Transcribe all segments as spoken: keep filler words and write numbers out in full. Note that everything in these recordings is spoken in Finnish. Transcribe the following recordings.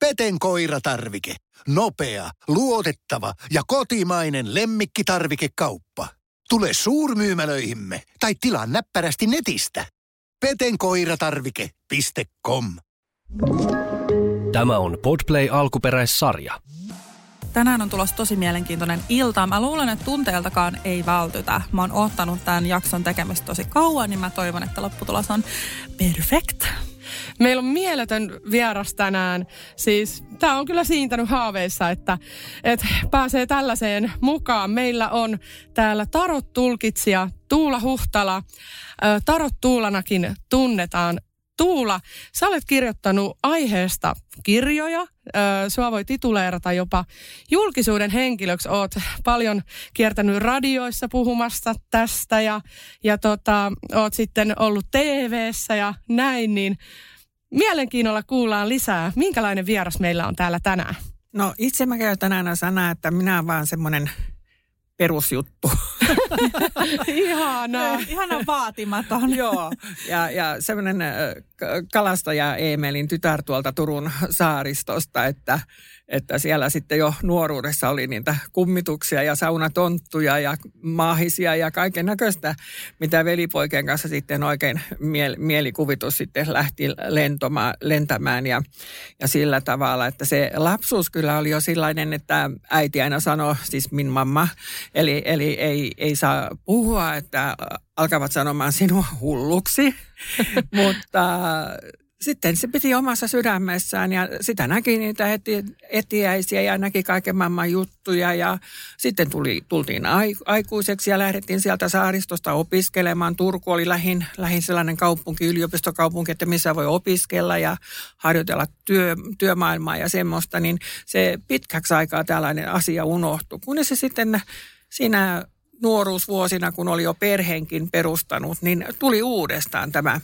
Peten Koiratarvike. Nopea, luotettava ja kotimainen lemmikkitarvikekauppa. Tule suurmyymälöihimme tai tilaa näppärästi netistä. peten koiratarvike piste com. Tämä on Podplay alkuperäissarja. Tänään on tulossa tosi mielenkiintoinen ilta. Mä luulen, että tunteiltakaan ei vältytä. Mä oon ottanut tämän jakson tekemistä tosi kauan, niin mä toivon, että lopputulos on perfect. Meillä on mieletön vieras tänään. Siis tää on kyllä siintänyt haaveissa, että, että pääsee tällaiseen mukaan. Meillä on täällä tarot-tulkitsija Tuula Huhtala. Tarot-Tuulanakin tunnetaan. Tuula, sä olet kirjoittanut aiheesta kirjoja. Sua voi tituleerata jopa julkisuuden henkilöksi. Oot paljon kiertänyt radioissa puhumassa tästä ja, ja tota, oot sitten ollut T V:ssä ja näin. Niin mielenkiinnolla kuullaan lisää. Minkälainen vieras meillä on täällä tänään? No itse mä käytän aina sanaa, että minä olen vaan semmoinen perusjuttu. Ihanaa. Ihanaa vaatimaton. Joo. Ja, ja semmoinen kalastaja Eemelin tytär tuolta Turun saaristosta, että, että siellä sitten jo nuoruudessa oli niitä kummituksia ja saunatonttuja ja maahisia ja kaiken näköistä, mitä velipoikien kanssa sitten oikein miel, mielikuvitus sitten lähti lentoma, lentämään ja, ja sillä tavalla, että se lapsuus kyllä oli jo sellainen, että äiti aina sanoi, siis min mamma, Eli, eli ei, ei saa puhua, että alkavat sanomaan sinua hulluksi, mutta sitten se piti omassa sydämessään ja sitä näki niitä eti, etiäisiä ja näki kaiken maailman juttuja ja sitten tuli, tultiin aikuiseksi ja lähdettiin sieltä saaristosta opiskelemaan. Turku oli lähin, lähin sellainen kaupunki, yliopistokaupunki, että missä voi opiskella ja harjoitella työ, työmaailmaa ja semmoista, niin se pitkäksi aikaa tällainen asia unohtui, kunnes se sitten siinä nuoruusvuosina, kun oli jo perheenkin perustanut, niin tuli uudestaan tämä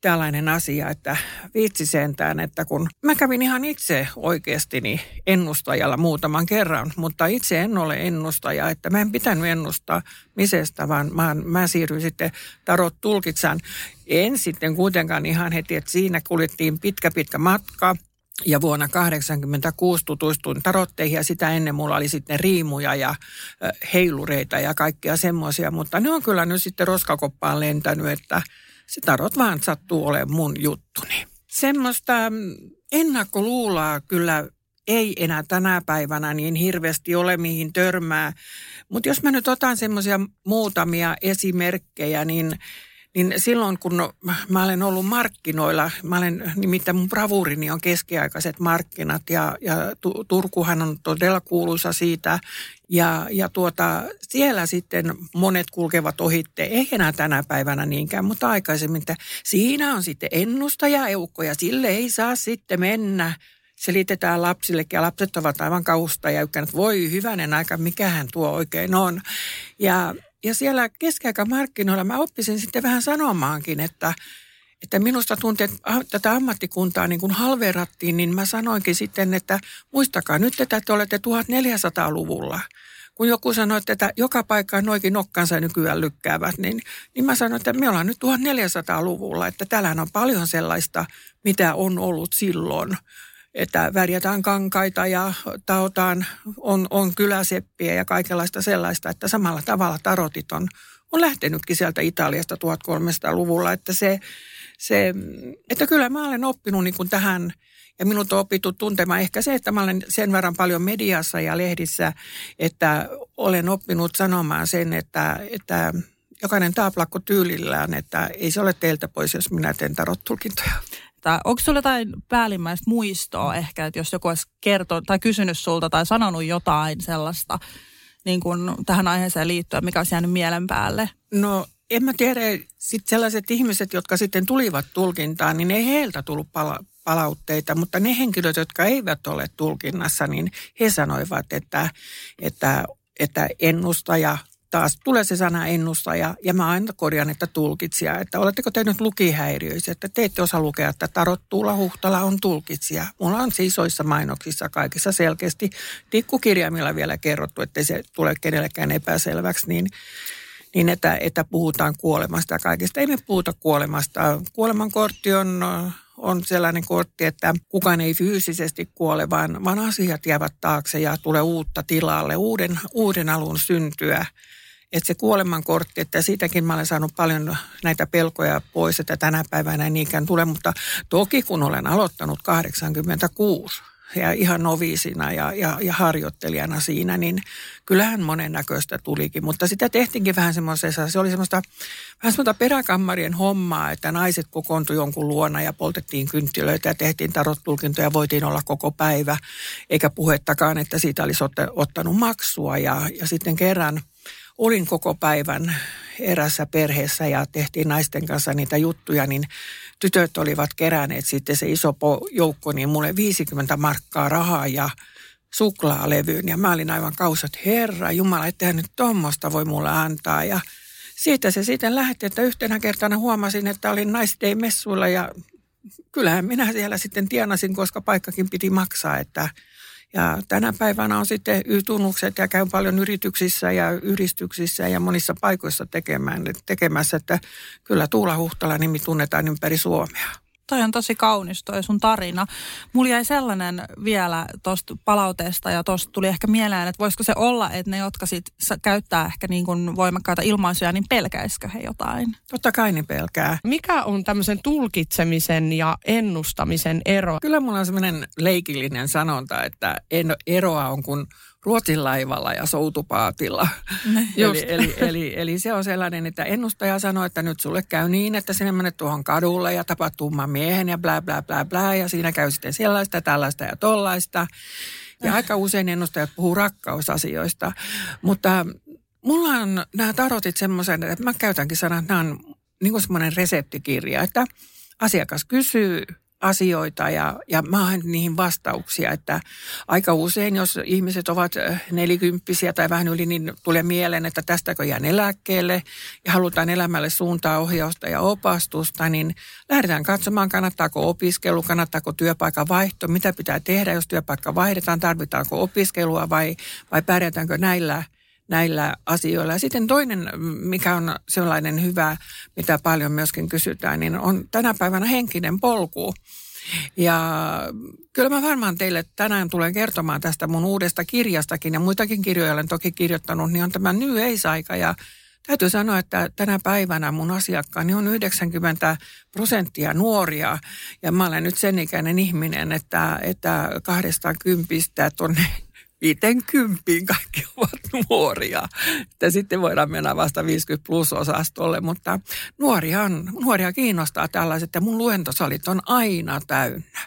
tällainen asia, että viitsi sentään, että kun mä kävin ihan itse oikeasti niin ennustajalla muutaman kerran, mutta itse en ole ennustaja, että mä en pitänyt ennustaa misestä, vaan mä, mä siirryin sitten tarot-tulkitsaan. En sitten kuitenkaan ihan heti, että siinä kuljettiin pitkä pitkä matka. Ja vuonna tuhatyhdeksänsataakahdeksankymmentäkuusi tutustuin tarotteihin ja sitä ennen mulla oli sitten riimuja ja heilureita ja kaikkea semmoisia. Mutta ne on kyllä nyt sitten roskakoppaan lentänyt, että se tarot vaan sattuu olemaan mun juttuni. Semmoista ennakkoluulaa kyllä ei enää tänä päivänä niin hirveästi ole, mihin törmää. Mutta jos mä nyt otan semmoisia muutamia esimerkkejä, niin... Niin silloin, kun mä olen ollut markkinoilla, mä olen, nimittäin mun bravuurini on keskiaikaiset markkinat ja, ja Turkuhan on todella kuuluisa siitä. Ja, ja tuota, siellä sitten monet kulkevat ohitte, ei enää tänä päivänä niinkään, mutta aikaisemmin, että siinä on sitten ennustajaeukko ja sille ei saa sitten mennä. Selitetään lapsillekin ja lapset ovat aivan kauhusta ja ykkään, että voi hyvänen aika, mikähän tuo oikein on. Ja... Ja siellä keskiaikamarkkinoilla mä oppisin sitten vähän sanomaankin, että, että minusta tunti, että tätä ammattikuntaa niin kuin halverattiin, niin mä sanoinkin sitten, että muistakaa nyt, että te olette neljätoistasataa-luvulla. Kun joku sanoi, että joka paikkaan noikin nokkansa nykyään lykkäävät, niin, niin mä sanoin, että me ollaan nyt neljätoistasataa-luvulla, että täällähän on paljon sellaista, mitä on ollut silloin. Että värjätään kankaita ja taotaan, on, on kyläseppiä ja kaikenlaista sellaista, että samalla tavalla tarotit on, on lähtenytkin sieltä Italiasta tuhatkolmesataa-luvulla. Että, se, se, että kyllä mä olen oppinut niin kuin tähän ja minut on opittu tuntemaan ehkä se, että mä olen sen verran paljon mediassa ja lehdissä, että olen oppinut sanomaan sen, että... että jokainen taaplakko tyylillään, että ei se ole teiltä pois, jos minä teen tarot-tulkintoja. Onko sinulla jotain päällimmäistä muistoa ehkä, että jos joku olisi kertonut tai kysynyt sulta tai sanonut jotain sellaista niin kuin tähän aiheeseen liittyen, mikä olisi jäänyt mielen päälle? No en mä tiedä, sitten sellaiset ihmiset, jotka sitten tulivat tulkintaan, niin ei heiltä tullut pala- palautteita, mutta ne henkilöt, jotka eivät ole tulkinnassa, niin he sanoivat, että, että, että ennustaja... Taas tulee se sana ennustaja, ja mä aina korjaan, että tulkitsija, että oletteko te nyt lukihäiriöisiä, että te ette osaa lukea, että tarot Tuula Huhtala on tulkitsija. Mulla on siis isoissa mainoksissa kaikissa selkeästi tikkukirjaimilla vielä kerrottu, ettei se tule kenellekään epäselväksi, niin, niin että, että puhutaan kuolemasta ja kaikista. Ei me puhuta kuolemasta. Kuolemankortti on... on sellainen kortti, että kukaan ei fyysisesti kuole, vaan, vaan asiat jäävät taakse ja tulee uutta tilalle, uuden, uuden alun syntyä. Että se kuolemankortti, että siitäkin mä olen saanut paljon näitä pelkoja pois, että tänä päivänä ei niinkään tule. Mutta toki kun olen aloittanut kahdeksankymmentäkuusi ja ihan noviisina ja, ja, ja harjoittelijana siinä, niin kyllähän monennäköistä tulikin. Mutta sitä tehtiinkin vähän semmoisessa, se oli semmoista, vähän semmoista peräkammarien hommaa, että naiset kokoontui jonkun luona ja poltettiin kynttilöitä ja tehtiin tarot-tulkintoja ja voitiin olla koko päivä. Eikä puhettakaan, että siitä olisi ottanut maksua ja, ja sitten kerran olin koko päivän erässä perheessä ja tehtiin naisten kanssa niitä juttuja, niin tytöt olivat keränneet sitten se iso joukko, niin mulle viisikymmentä markkaa rahaa ja suklaalevyyn. Ja mä olin aivan kaussa, että herra jumala, ettehän nyt tommosta voi mulle antaa. Ja siitä se sitten lähti, että yhtenä kertana huomasin, että olin naisdeimessuilla ja kyllähän minä siellä sitten tienasin, koska paikkakin piti maksaa, että ja tänä päivänä on sitten Y-tunnukset ja käyn paljon yrityksissä ja yhdistyksissä ja monissa paikoissa tekemään, tekemässä, että kyllä Tuula Huhtala nimi tunnetaan ympäri Suomea. Toi on tosi kaunis toi sun tarina. Mulla jäi sellainen vielä tuosta palauteesta ja tuosta tuli ehkä mieleen, että voisiko se olla, että ne, jotka sit käyttää ehkä niin kuin voimakkaita ilmaisuja, niin pelkäisikö he jotain? Totta kai ne pelkää. Mikä on tämmöisen tulkitsemisen ja ennustamisen ero? Kyllä mulla on semmoinen leikillinen sanonta, että eroa on kuin Ruotsin laivalla ja soutupaatilla. eli, eli, eli, eli se on sellainen, että ennustaja sanoo, että nyt sulle käy niin, että sinä menet tuohon kadulle ja tapaat tumman miehen ja blä, blä, blä, blä. Ja siinä käy sitten sellaista, tällaista ja tollaista. Ja aika usein ennustajat puhuu rakkausasioista. Mutta mulla on nämä tarotit semmoisen, että mä käytänkin sanan, että nämä on niin kuin semmoinen reseptikirja, että asiakas kysyy asioita ja, ja mä oon niihin vastauksia, että aika usein, jos ihmiset ovat nelikymppisiä tai vähän yli, niin tulee mieleen, että tästäkö jään eläkkeelle ja halutaan elämälle suuntaa, ohjausta ja opastusta, niin lähdetään katsomaan, kannattaako opiskelu, kannattaako työpaikan vaihto, mitä pitää tehdä, jos työpaikka vaihdetaan, tarvitaanko opiskelua vai, vai pärjätäänkö näillä näillä asioilla. Ja sitten toinen, mikä on sellainen hyvä, mitä paljon myöskin kysytään, niin on tänä päivänä henkinen polku. Ja kyllä mä varmaan teille tänään tulen kertomaan tästä mun uudesta kirjastakin, ja muitakin kirjoja olen toki kirjoittanut, niin on tämä New Age-aika, ja täytyy sanoa, että tänä päivänä mun asiakkaani on yhdeksänkymmentä prosenttia nuoria, ja mä olen nyt sen ikäinen ihminen, että, että kahdestaan kympistä tuonne Viiteen kymppiin kaikki ovat nuoria. Että sitten voidaan mennä vasta viisikymmentä plus osastolle, mutta nuoria, on, nuoria kiinnostaa tällaiset. Ja mun luentosalit on aina täynnä.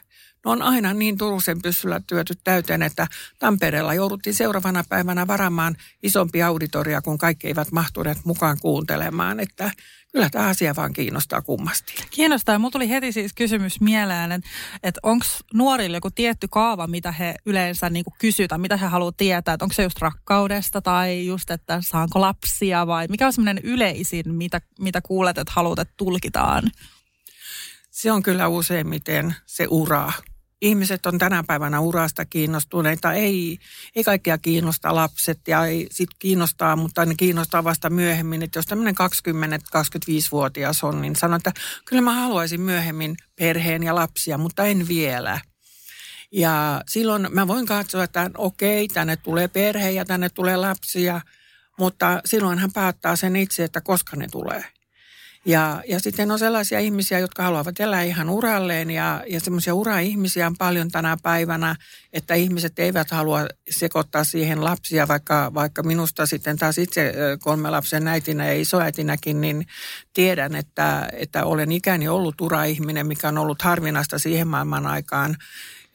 Ne on aina niin Turusen pyssyllä työty täyteen, että Tampereella jouduttiin seuraavana päivänä varaamaan isompi auditoria, kun kaikki eivät mahtuneet mukaan kuuntelemaan, että kyllä tämä asia vaan kiinnostaa kummasti. Kiinnostaa. Mulla tuli heti siis kysymys mieleen, että, että onko nuorille joku tietty kaava, mitä he yleensä niin kuin kysytään, mitä he haluaa tietää, että onko se just rakkaudesta tai just, että saanko lapsia vai mikä on semmoinen yleisin, mitä, mitä kuulet, että haluat, että tulkitaan? Se on kyllä useimmiten se ura. Ihmiset on tänä päivänä urasta kiinnostuneita. Ei, ei kaikkia kiinnosta lapset ja ei sit kiinnostaa, mutta ne kiinnostaa vasta myöhemmin. Että jos tämmöinen kaksikymmentä-kaksikymmentäviisivuotias on, niin sanon, että kyllä mä haluaisin myöhemmin perheen ja lapsia, mutta en vielä. Ja silloin mä voin katsoa, että okei, tänne tulee perhe ja tänne tulee lapsia, mutta silloin hän päättää sen itse, että koska ne tulee. Ja, ja sitten on sellaisia ihmisiä, jotka haluavat elää ihan uralleen ja, ja semmoisia ura-ihmisiä on paljon tänä päivänä, että ihmiset eivät halua sekoittaa siihen lapsia, vaikka, vaikka minusta sitten taas itse kolme lapsen äitinä ja isoäitinäkin, niin tiedän, että, että olen ikäni ollut ura-ihminen, mikä on ollut harvinaista siihen maailman aikaan.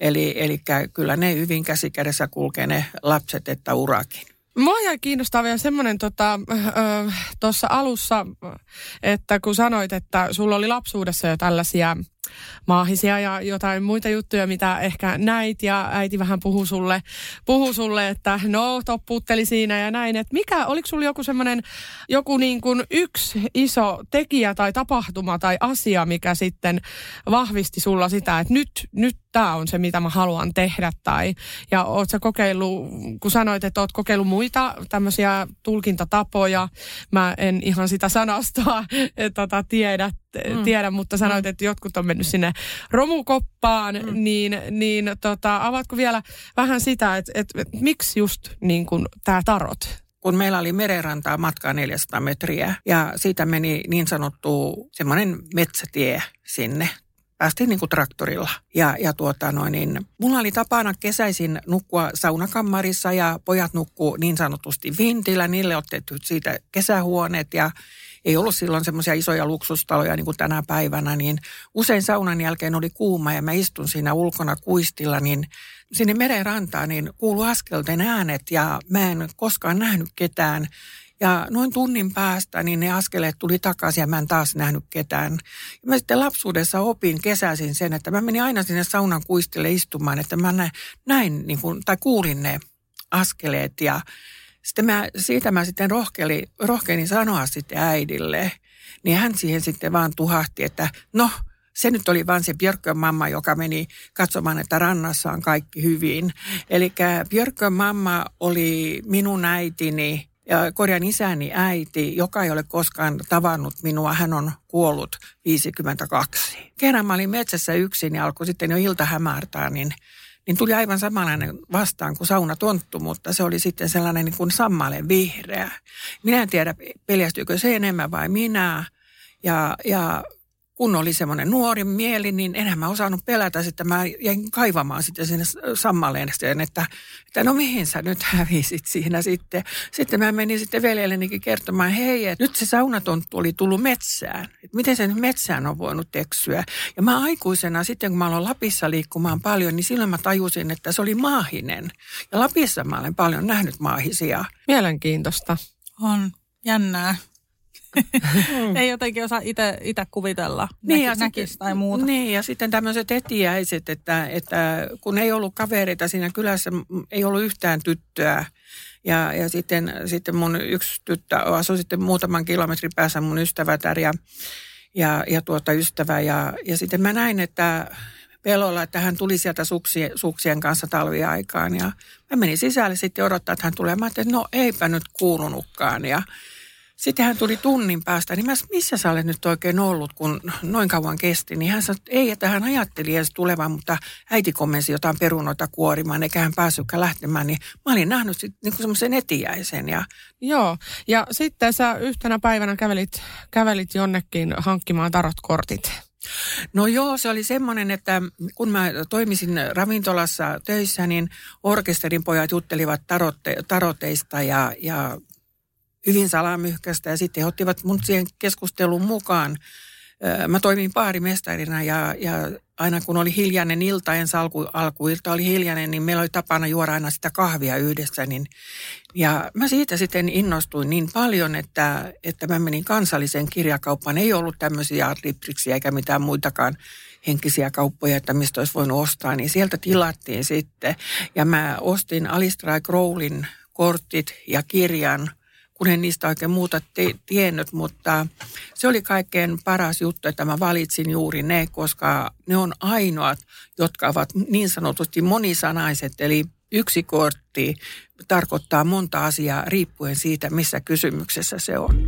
Eli, eli kyllä ne hyvin käsikädessä kulkee ne lapset, että urakin. Mua jäi kiinnostaa vielä semmoinen tota, tuossa alussa, että kun sanoit, että sulla oli lapsuudessa jo tällaisia maahisia ja jotain muita juttuja, mitä ehkä näit ja äiti vähän puhui sulle, puhui sulle että no toppuutteli siinä ja näin. Että mikä, oliko sulla joku semmoinen, joku niin kuin yksi iso tekijä tai tapahtuma tai asia, mikä sitten vahvisti sulla sitä, että nyt, nyt tämä on se, mitä mä haluan tehdä tai ja oot sä kokeillut, kun sanoit, että oot kokeillut muita tämmöisiä tulkintatapoja, mä en ihan sitä sanastaa, että tiedä mm. tiedä, mutta sanoit, mm. että jotkut on mennyt sinne romukoppaan, mm. niin, niin tota, avaatko vielä vähän sitä, että et, et, miksi just niin kuin tämä tarot? Kun meillä oli merenrantaa matkaa neljäsataa metriä ja siitä meni niin sanottu semmoinen metsätie sinne. Päästiin niin kuin traktorilla. Ja, ja tuota noin, niin mulla oli tapana kesäisin nukkua saunakammarissa ja pojat nukkuu niin sanotusti vintillä. Niille on tehty siitä kesähuoneet ja ei ollut silloin semmoisia isoja luksustaloja niin kuin tänä päivänä. Niin usein saunan jälkeen oli kuuma ja mä istun siinä ulkona kuistilla, niin sinne meren rantaan niin kuului askelten äänet ja mä en koskaan nähnyt ketään. Ja noin tunnin päästä niin ne askeleet tuli takaisin ja mä en taas nähnyt ketään. Ja mä sitten lapsuudessa opin kesäisin sen, että mä menin aina sinne saunan kuistille istumaan, että mä näin, näin niin kuin, tai kuulin ne askeleet. Ja sitten mä, siitä mä sitten rohkeli, rohkenin sanoa sitten äidille, niin hän siihen sitten vaan tuhahti, että no se nyt oli vaan se Björkön mamma, joka meni katsomaan, että rannassa on kaikki hyvin. Eli Björkön mamma oli minun äitini. Ja korjan isäni äiti, joka ei ole koskaan tavannut minua, hän on kuollut viisikymmentäkaksi. Kerran mä olin metsässä yksin ja alkoi sitten jo ilta hämärtää, niin, niin tuli aivan samanlainen vastaan kuin saunatonttu, mutta se oli sitten sellainen niin kuin sammalen vihreä. Minä en tiedä, pelästyykö se enemmän vai minä. Ja, ja kun oli semmoinen nuori mieli, niin enhän mä osannut pelätä, että mä jäin kaivamaan sitten sinne sammaleen, että, että no mihin sä nyt hävisit siinä sitten. Sitten mä menin sitten veljellenikin kertomaan, hei, että nyt se saunatonttu oli tullut metsään. Että miten se nyt metsään on voinut eksyä. Ja mä aikuisena sitten, kun mä aloin Lapissa liikkumaan paljon, niin silloin mä tajusin, että se oli maahinen. Ja Lapissa mä olen paljon nähnyt maahisia. Mielenkiintoista. On jännää. Ei jotenkin osaa itse kuvitella, niin näkisi näkis tai muuta. Niin, ja sitten tämmöiset etiäiset, että, että kun ei ollut kavereita siinä kylässä, ei ollut yhtään tyttöä. Ja, ja sitten, sitten mun yksi tyttö asui sitten muutaman kilometrin päässä mun ystävätär ja, ja, ja tuota ystävä. Ja, ja sitten mä näin, että pelolla, että hän tuli sieltä suksien, suksien kanssa talviaikaan. Ja mä menin sisälle sitten odottaa, että hän tulee. Mä ajattelin, no eipä nyt kuulunutkaan ja... Sitten hän tuli tunnin päästä, niin mä sanoin, missä sä olet nyt oikein ollut, kun noin kauan kesti. Niin hän sanoi, ei, että hän ajatteli edes tulevan, mutta äiti komensi jotain perunoita kuorimaan, eikä hän päässytkään lähtemään. Niin mä olin nähnyt sitten niin semmoisen etiäisen. Ja... Joo, ja sitten sä yhtenä päivänä kävelit, kävelit jonnekin hankkimaan tarotkortit. No joo, se oli semmoinen, että kun mä toimisin ravintolassa töissä, niin orkesterin pojat juttelivat tarotte, taroteista ja... ja hyvin salamyhkäistä ja sitten he ottivat mun siihen keskusteluun mukaan. Mä toimin baarimestarina ja, ja aina kun oli hiljainen ilta, ensi alku, alkuilta oli hiljainen, niin meillä oli tapana juoda aina sitä kahvia yhdessä. Niin, ja mä siitä sitten innostuin niin paljon, että, että mä menin kansalliseen kirjakauppaan. Ei ollut tämmöisiä artipriksiä eikä mitään muitakaan henkisiä kauppoja, että mistä olisi voinut ostaa, niin sieltä tilattiin sitten. Ja mä ostin Alistair Crowleyn kortit ja kirjan. Kun en niistä oikein muuta te- tiennyt, mutta se oli kaikkein paras juttu, että mä valitsin juuri ne, koska ne on ainoat, jotka ovat niin sanotusti monisanaiset, eli yksi kortti tarkoittaa monta asiaa riippuen siitä, missä kysymyksessä se on.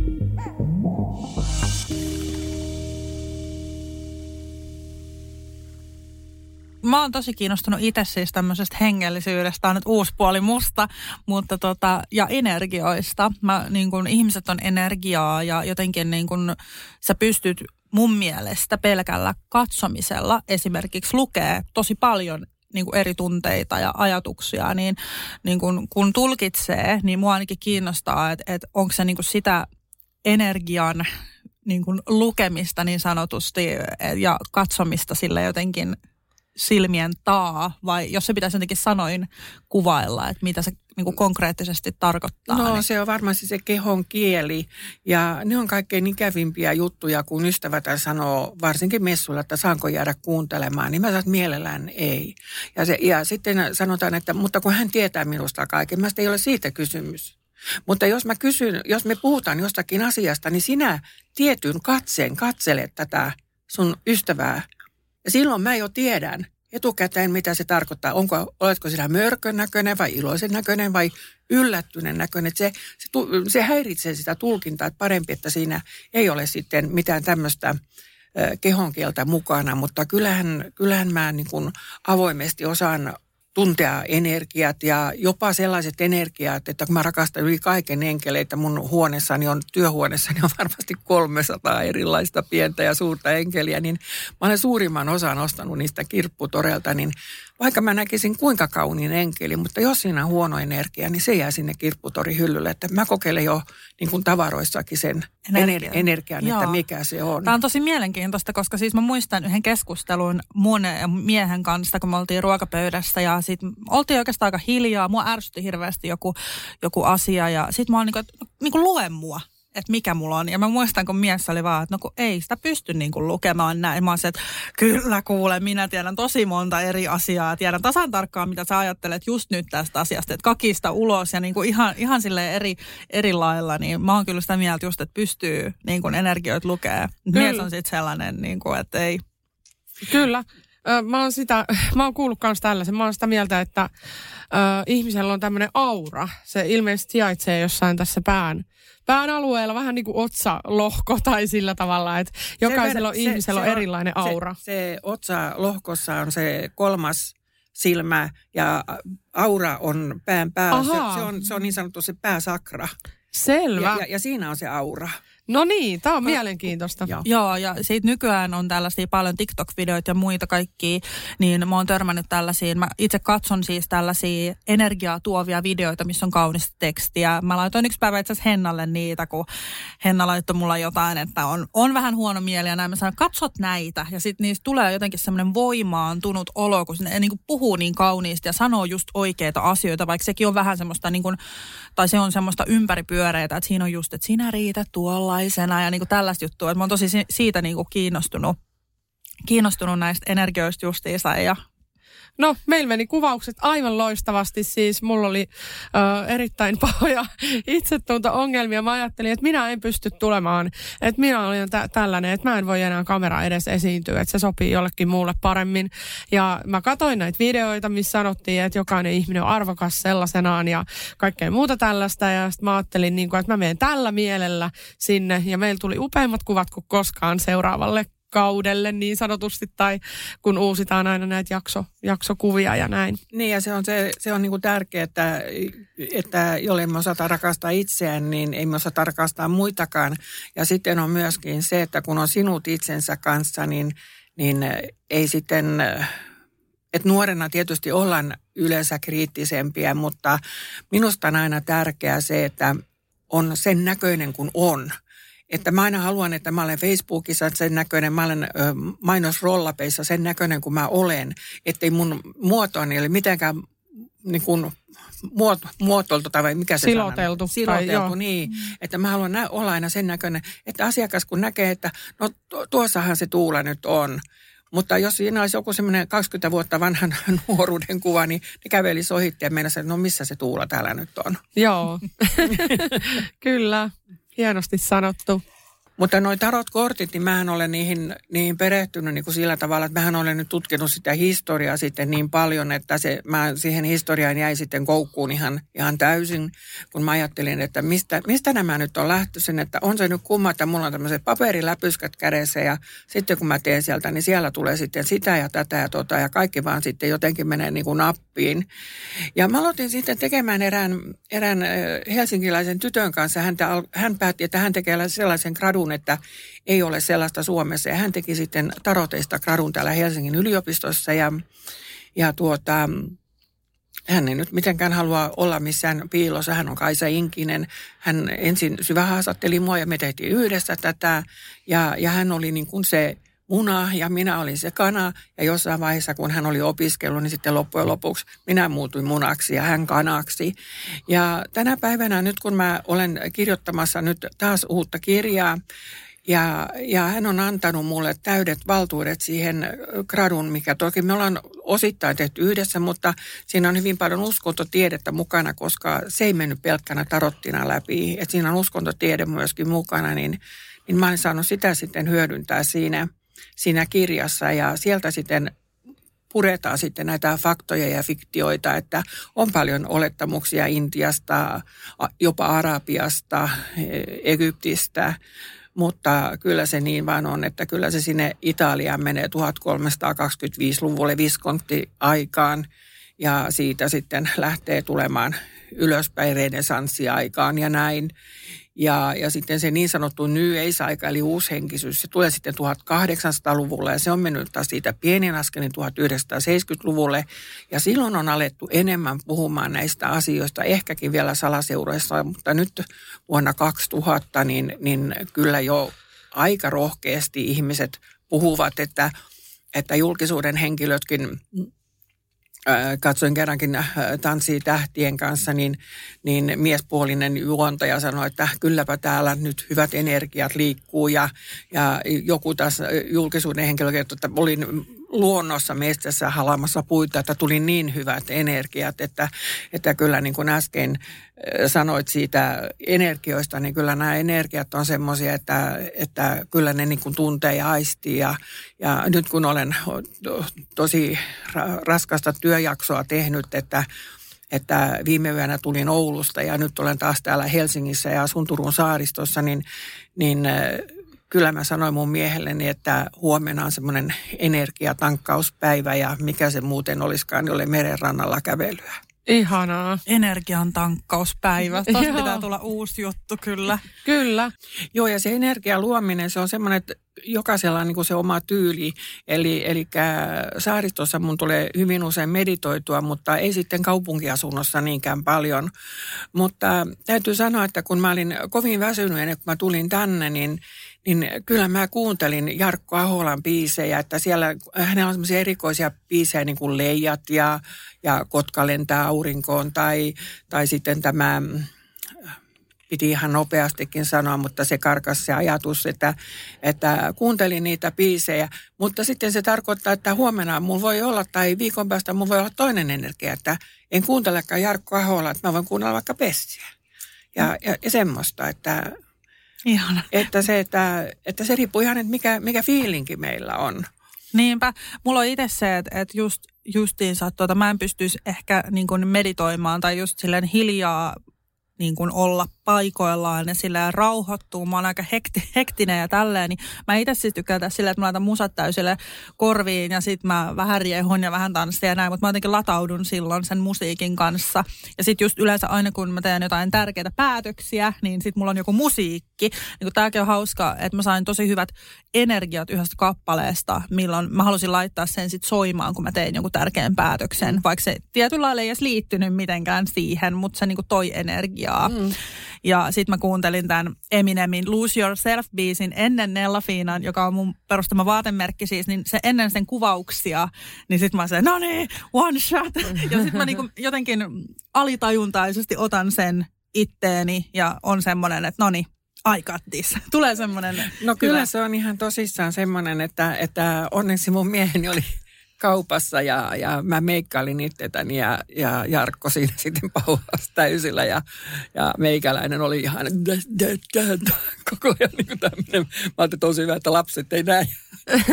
Mä oon tosi kiinnostunut itse siis tämmöisestä hengellisyydestä, on nyt uusi puoli musta, mutta tota, ja energioista. Mä, niin kun, ihmiset on energiaa ja jotenkin niin kun, sä pystyt mun mielestä pelkällä katsomisella esimerkiksi lukee tosi paljon niin kun, eri tunteita ja ajatuksia. Niin, niin kun, kun tulkitsee, niin mua ainakin kiinnostaa, että et onko se niin kun, sitä energian niin kun, lukemista niin sanotusti ja katsomista sillä jotenkin... silmien taa, vai jos se pitäisi jotenkin sanoin kuvailla, että mitä se niin kuin konkreettisesti tarkoittaa? No niin. Se on varmasti se kehon kieli, ja ne on kaikkein ikävimpiä juttuja, kun ystävätään sanoo, varsinkin messuilla, että saanko jäädä kuuntelemaan, niin mä sanon, mielellään ei. Ja, se, ja sitten sanotaan, että mutta kun hän tietää minusta kaiken, mä sitä ei ole siitä kysymys. Mutta jos mä kysyn, jos me puhutaan jostakin asiasta, niin sinä tietyn katseen katselet tätä sun ystävää. Ja silloin mä jo tiedän etukäteen, mitä se tarkoittaa. Onko, oletko sinä mörkön näköinen vai iloisen näköinen vai yllättyneen näköinen. Se, se, se häiritsee sitä tulkintaa, että parempi, että siinä ei ole sitten mitään tämmöistä kehon kieltä mukana, mutta kyllähän, kyllähän mä niin kuin avoimesti osaan tuntea energiat ja jopa sellaiset energiat, että kun mä rakastan yli kaiken enkeleitä, mun huoneessani on, työhuoneessani on varmasti kolmesataa erilaista pientä ja suurta enkeliä, niin mä olen suurimman osan ostanut niistä kirpputorelta, niin vaikka mä näkisin kuinka kauniin enkeli, mutta jos siinä on huono energia, niin se jää sinne kirpputorin hyllylle, että mä kokeilen jo niin kuin tavaroissakin sen energian, energian että mikä se on. Tämä on tosi mielenkiintoista, koska siis mä muistan yhden keskustelun mun miehen kanssa, kun me oltiin ruokapöydässä ja sitten oltiin oikeastaan aika hiljaa. Mua ärsytti hirveästi joku, joku asia ja sitten mä oon niin kuin, niin kuin luen mua, että mikä mulla on. Ja mä muistan, kun mies oli vaan, että no kun ei sitä pysty niin kuin lukemaan näin. Mä oon se, että kyllä kuule, minä tiedän tosi monta eri asiaa. Tiedän tasan tarkkaan, mitä sä ajattelet just nyt tästä asiasta. Että kakista ulos ja niin kuin ihan, ihan silleen eri, eri lailla. Niin mä oon kyllä sitä mieltä just, että pystyy niin kuin energioit lukea. Mies on sitten sellainen, niin kuin, että ei. Kyllä. Mä oon, sitä, mä oon kuullut myös tällaisen. Mä oon sitä mieltä, että ö, ihmisellä on tämmöinen aura. Se ilmeisesti sijaitsee jossain tässä pään, pään alueella, vähän niin kuin otsalohko tai sillä tavalla, että jokaisella on, se, ihmisellä se, on erilainen aura. Se, se otsalohkossa on se kolmas silmä ja aura on pään päällä. Se, se, on, se on niin sanottu se pääsakra. Selvä. Ja, ja, ja siinä on se aura. No niin, tämä on mielenkiintoista. Joo. Joo, ja siitä nykyään on tällaisia paljon TikTok-videoita ja muita kaikkia, niin mä oon törmännyt tällaisiin. Mä itse katson siis tällaisia energiaa tuovia videoita, missä on kaunista tekstiä. Mä laitoin yksi päivä itse asiassa Hennalle niitä, kun Henna laittoi mulla jotain, että on, on vähän huono mieli ja näin. Mä sanon, katsot näitä, ja sitten niistä tulee jotenkin semmoinen voimaantunut olo, kun ne niin kuin puhuu niin kauniisti ja sanoo just oikeita asioita, vaikka sekin on vähän semmoista, niin kuin, tai se on semmoista ympäripyöreitä, että siinä on just, että sinä riität tuolla. Ja niin kuin tällaista juttua. Et mä oon tosi siitä niin kuin kiinnostunut, kiinnostunut näistä energioista justiinsa. Ja... No, meillä meni kuvaukset aivan loistavasti. Siis mulla oli ö, erittäin pahoja itsetunto-ongelmia. Mä ajattelin, että minä en pysty tulemaan. Että minä olen tä- tällainen, että mä en voi enää kamera edes esiintyä. Että se sopii jollekin muulle paremmin. Ja mä katsoin näitä videoita, missä sanottiin, että jokainen ihminen on arvokas sellaisenaan ja kaikkea muuta tällaista. Ja sitten mä ajattelin, niin kun, että mä menen tällä mielellä sinne. Ja meillä tuli upeimmat kuvat kuin koskaan seuraavalle kaudelle niin sanotusti, tai kun uusitaan aina näitä jakso, jaksokuvia ja näin. Niin, ja se on, se, se on niinku tärkeää, että, että jolle me osata rakastaa itseään, niin ei me osata rakastaa muitakaan. Ja sitten on myöskin se, että kun on sinut itsensä kanssa, niin, niin ei sitten... Et nuorena tietysti ollaan yleensä kriittisempiä, mutta minusta on aina tärkeää se, että on sen näköinen kuin on. Että mä aina haluan, että mä olen Facebookissa sen näköinen, mä olen mainosrollapeissa sen näköinen kuin mä olen, ettei mun muotoani ole mitenkään niin kuin muoto, muotoiltu tai mikä se siloteltu. Siloteltu, niin. Mm. Että mä haluan nä- olla aina sen näköinen, että asiakas kun näkee, että no tuossahan se Tuula nyt on. Mutta jos siinä olisi joku semmoinen kaksikymmentä vuotta vanhan nuoruuden kuva, niin ne kävelisi ohitti ja meinasi, että no missä se Tuula täällä nyt on. Joo, kyllä. Hienosti sanottu. Mutta noi tarot-kortit, niin mähän olen niihin, niihin perehtynyt niin kuin sillä tavalla, että mähän olen nyt tutkinut sitä historiaa sitten niin paljon, että se, mä siihen historiaan jäi sitten koukkuun ihan, ihan täysin, kun mä ajattelin, että mistä, mistä nämä nyt on lähtöisin, että on se nyt kumma, että mulla on tämmöiset paperiläpyskät kädessä ja sitten kun mä teen sieltä, niin siellä tulee sitten sitä ja tätä ja tota ja kaikki vaan sitten jotenkin menee niin kuin nappiin. Ja mä aloitin sitten tekemään erään, erään helsinkiläisen tytön kanssa, Häntä, hän päätti, että hän tekee sellaisen gradun, että ei ole sellaista Suomessa. Ja hän teki sitten taroteista gradun täällä Helsingin yliopistossa ja, ja tuota, hän ei nyt mitenkään halua olla missään piilossa. Hän on Kaisa Inkinen. Hän ensin syvähaastatteli mua ja me tehtiin yhdessä tätä ja, ja hän oli niin kuin se muna ja minä olin se kana ja jossain vaiheessa, kun hän oli opiskellut, niin sitten loppujen lopuksi minä muutuin munaksi ja hän kanaksi. Ja tänä päivänä nyt, kun mä olen kirjoittamassa nyt taas uutta kirjaa ja, ja hän on antanut mulle täydet valtuudet siihen gradun, mikä toki me ollaan osittain tehty yhdessä, mutta siinä on hyvin paljon uskontotiedettä mukana, koska se ei mennyt pelkkänä tarottina läpi. Et siinä on uskontotiede myöskin mukana, niin, niin mä olen saanut sitä sitten hyödyntää siinä. siinä kirjassa ja sieltä sitten puretaan sitten näitä faktoja ja fiktioita, että on paljon olettamuksia Intiasta, jopa Arabiasta, Egyptistä, mutta kyllä se niin vaan on, että kyllä se sinne Italiaan menee tuhatkolmesataakaksikymmentäviisiluvulle viskonttiaikaan ja siitä sitten lähtee tulemaan ylöspäin renesanssiaikaan ja näin. Ja, ja sitten se niin sanottu new age-aika, eli uushenkisyys, se tulee sitten tuhatkahdeksansataaluvulla ja se on mennyt taas siitä pienin askelin tuhatyhdeksänsataaseitsemänkymmentäluvulle. Ja silloin on alettu enemmän puhumaan näistä asioista, ehkäkin vielä salaseuroissa, mutta nyt vuonna kaksituhatta, niin, niin kyllä jo aika rohkeasti ihmiset puhuvat, että, että julkisuuden henkilötkin... Katsoin kerrankin Tanssii tähtien kanssa, niin, niin miespuolinen juontaja sanoi, että kylläpä täällä nyt hyvät energiat liikkuu. Ja, ja joku taas julkisuuden henkilö kertoi, että olin luonnossa metsässä halaamassa puita, että tuli niin hyvät energiat, että, että kyllä niin kuin äsken sanoit siitä energioista, niin kyllä nämä energiat on semmoisia, että, että kyllä ne niin kuin tuntee ja aistii. Ja, ja nyt kun olen tosi raskasta työjaksoa tehnyt, että, että viime yönä tulin Oulusta ja nyt olen taas täällä Helsingissä ja asun Turun saaristossa, niin, niin kyllä mä sanoin mun miehelleni, että huomenna on semmoinen energiatankkauspäivä ja mikä se muuten olisikaan, jolle merenrannalla kävelyä. Ihanaa. Energian tankkauspäivä. Tuossa pitää tulla uusi juttu, kyllä. Kyllä. Joo, ja se energian luominen, se on semmoinen, että jokaisella on niin kuin se oma tyyli. Eli, eli saaristossa mun tulee hyvin usein meditoitua, mutta ei sitten kaupunkiasunnossa niinkään paljon. Mutta täytyy sanoa, että kun mä olin kovin väsynyt ennen kuin mä tulin tänne, niin Niin kyllä mä kuuntelin Jarkko Aholan biisejä, että siellä hänellä on semmoisia erikoisia biisejä niin kuin Leijat ja, ja Kotka lentää aurinkoon tai, tai sitten tämä, piti ihan nopeastikin sanoa, mutta se karkasi se ajatus, että, että kuuntelin niitä biisejä. Mutta sitten se tarkoittaa, että huomenna mulla voi olla tai viikon päästä mulla voi olla toinen energia, että en kuuntelekaan Jarkko Ahola, että mä voin kuunnella vaikka Pessiä ja, ja, ja semmoista, että... Ihana. Että se, että, että se riippuu ihan, että mikä, mikä fiilinki meillä on. Niinpä. Mulla on itse se, että, että just, justiinsa, tuota, mä en pystyisi ehkä niin kuin meditoimaan tai just silleen hiljaa niin kuin olla paikoillaan ja silleen rauhoittuu. Mä oon aika hekti, hektinen ja tälleen, niin mä itse siis tykkään tässä silleen, että mä laitan musat täysille korviin ja sit mä vähän riehun ja vähän tanssin ja näin, mutta mä jotenkin lataudun silloin sen musiikin kanssa. Ja sit just yleensä aina kun mä teen jotain tärkeitä päätöksiä, niin sit mulla on joku musiikki. Niin kun tääkin on hauska, että mä sain tosi hyvät energiat yhdestä kappaleesta, milloin mä halusin laittaa sen sit soimaan, kun mä tein jonkun tärkeän päätöksen, vaikka se tietyllä lailla ei edes liittynyt mitenkään siihen, mutta se niin kuin toi energiaa. Mm. Ja sit mä kuuntelin tämän Eminemin Lose Yourself-biisin ennen Nella Fiinan, joka on mun perustama vaatemerkki siis, niin se ennen sen kuvauksia, niin sit mä sanoin, no niin, one shot. Ja sit mä niinku jotenkin alitajuntaisesti otan sen itteeni ja on semmoinen, että no niin, I got this. Tulee semmoinen. No kyllä, kyllä se on ihan tosissaan semmoinen, että, että onneksi mun mieheni oli kaupassa ja, ja mä meikkailin itsetäni ja, ja Jarkko siinä sitten pauhasi täysillä ja, ja meikäläinen oli ihan koko ajan niin kuin tämmöinen. Mä ajattelin, että on hyvä, että lapset ei näe.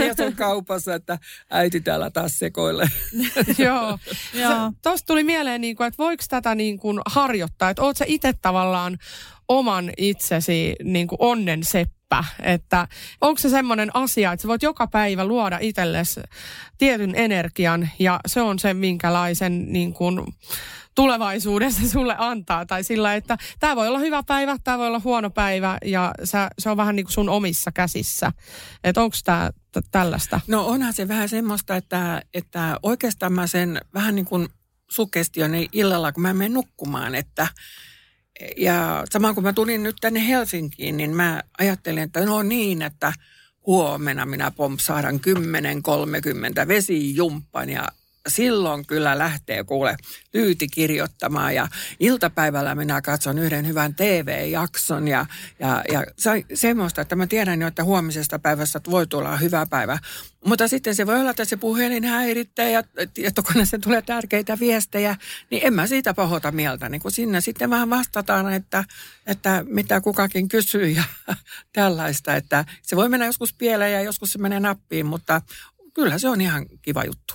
Ja se on kaupassa, että äiti täällä taas sekoilee. Joo. Tuosta tuli mieleen, niin kuin, että voiko tätä niin kuin harjoittaa, että oot sä itse tavallaan oman itsesi niin kuin onnen seppä, että onko se semmoinen asia, että sä voit joka päivä luoda itsellesi tietyn energian ja se on se, minkälaisen niin kuin tulevaisuudessa sulle antaa tai sillä, että tämä voi olla hyvä päivä, tämä voi olla huono päivä ja sä, se on vähän niin kuin sun omissa käsissä, että onko tämä t- tällaista? No onhan se vähän semmoista, että, että oikeastaan mä sen vähän niin kuin sugestioni illalla, kun mä menen nukkumaan, että ja samaan kun mä tulin nyt tänne Helsinkiin, niin mä ajattelin, että no niin, että huomenna minä pompsahdan kymmenen kolmekymmentä vesijumppan ja silloin kyllä lähtee kuule tyyti kirjoittamaan ja iltapäivällä minä katson yhden hyvän T V-jakson ja, ja, ja semmoista, että mä tiedän jo, että huomisesta päivästä voi tulla hyvä päivä. Mutta sitten se voi olla, että se puhelin häirittää ja tietokoneeseen se tulee tärkeitä viestejä, niin en mä siitä pahoita mieltä. Niin kun sinne sitten vähän vastataan, että, että mitä kukakin kysyy ja tällaista. Että se voi mennä joskus pieleen ja joskus se menee nappiin, mutta kyllä se on ihan kiva juttu.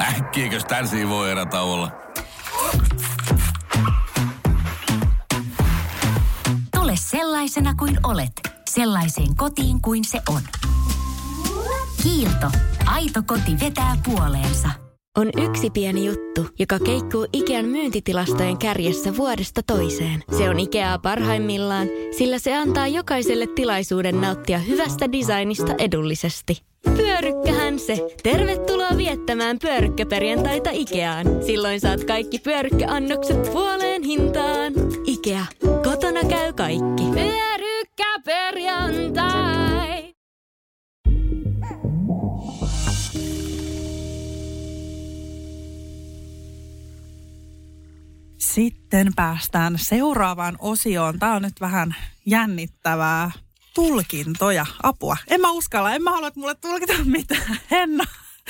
äkkiäkös tän voi erata olla? Tule sellaisena kuin olet, sellaiseen kotiin kuin se on. Kiilto. Aito koti vetää puoleensa. On yksi pieni juttu, joka keikkuu Ikean myyntitilastojen kärjessä vuodesta toiseen. Se on Ikeaa parhaimmillaan, sillä se antaa jokaiselle tilaisuuden nauttia hyvästä designista edullisesti. Pyörykkähän se! Tervetuloa viettämään pyörykkäperjantaita Ikeaan. Silloin saat kaikki pyörykkäannokset puoleen hintaan. Ikea. Kotona käy kaikki. Pyörykkäperjantai! Sitten päästään seuraavaan osioon. Tää on nyt vähän jännittävää. Tulkintoja, apua. En mä uskalla, en mä halua, että mulle tulkita mitään. Henna.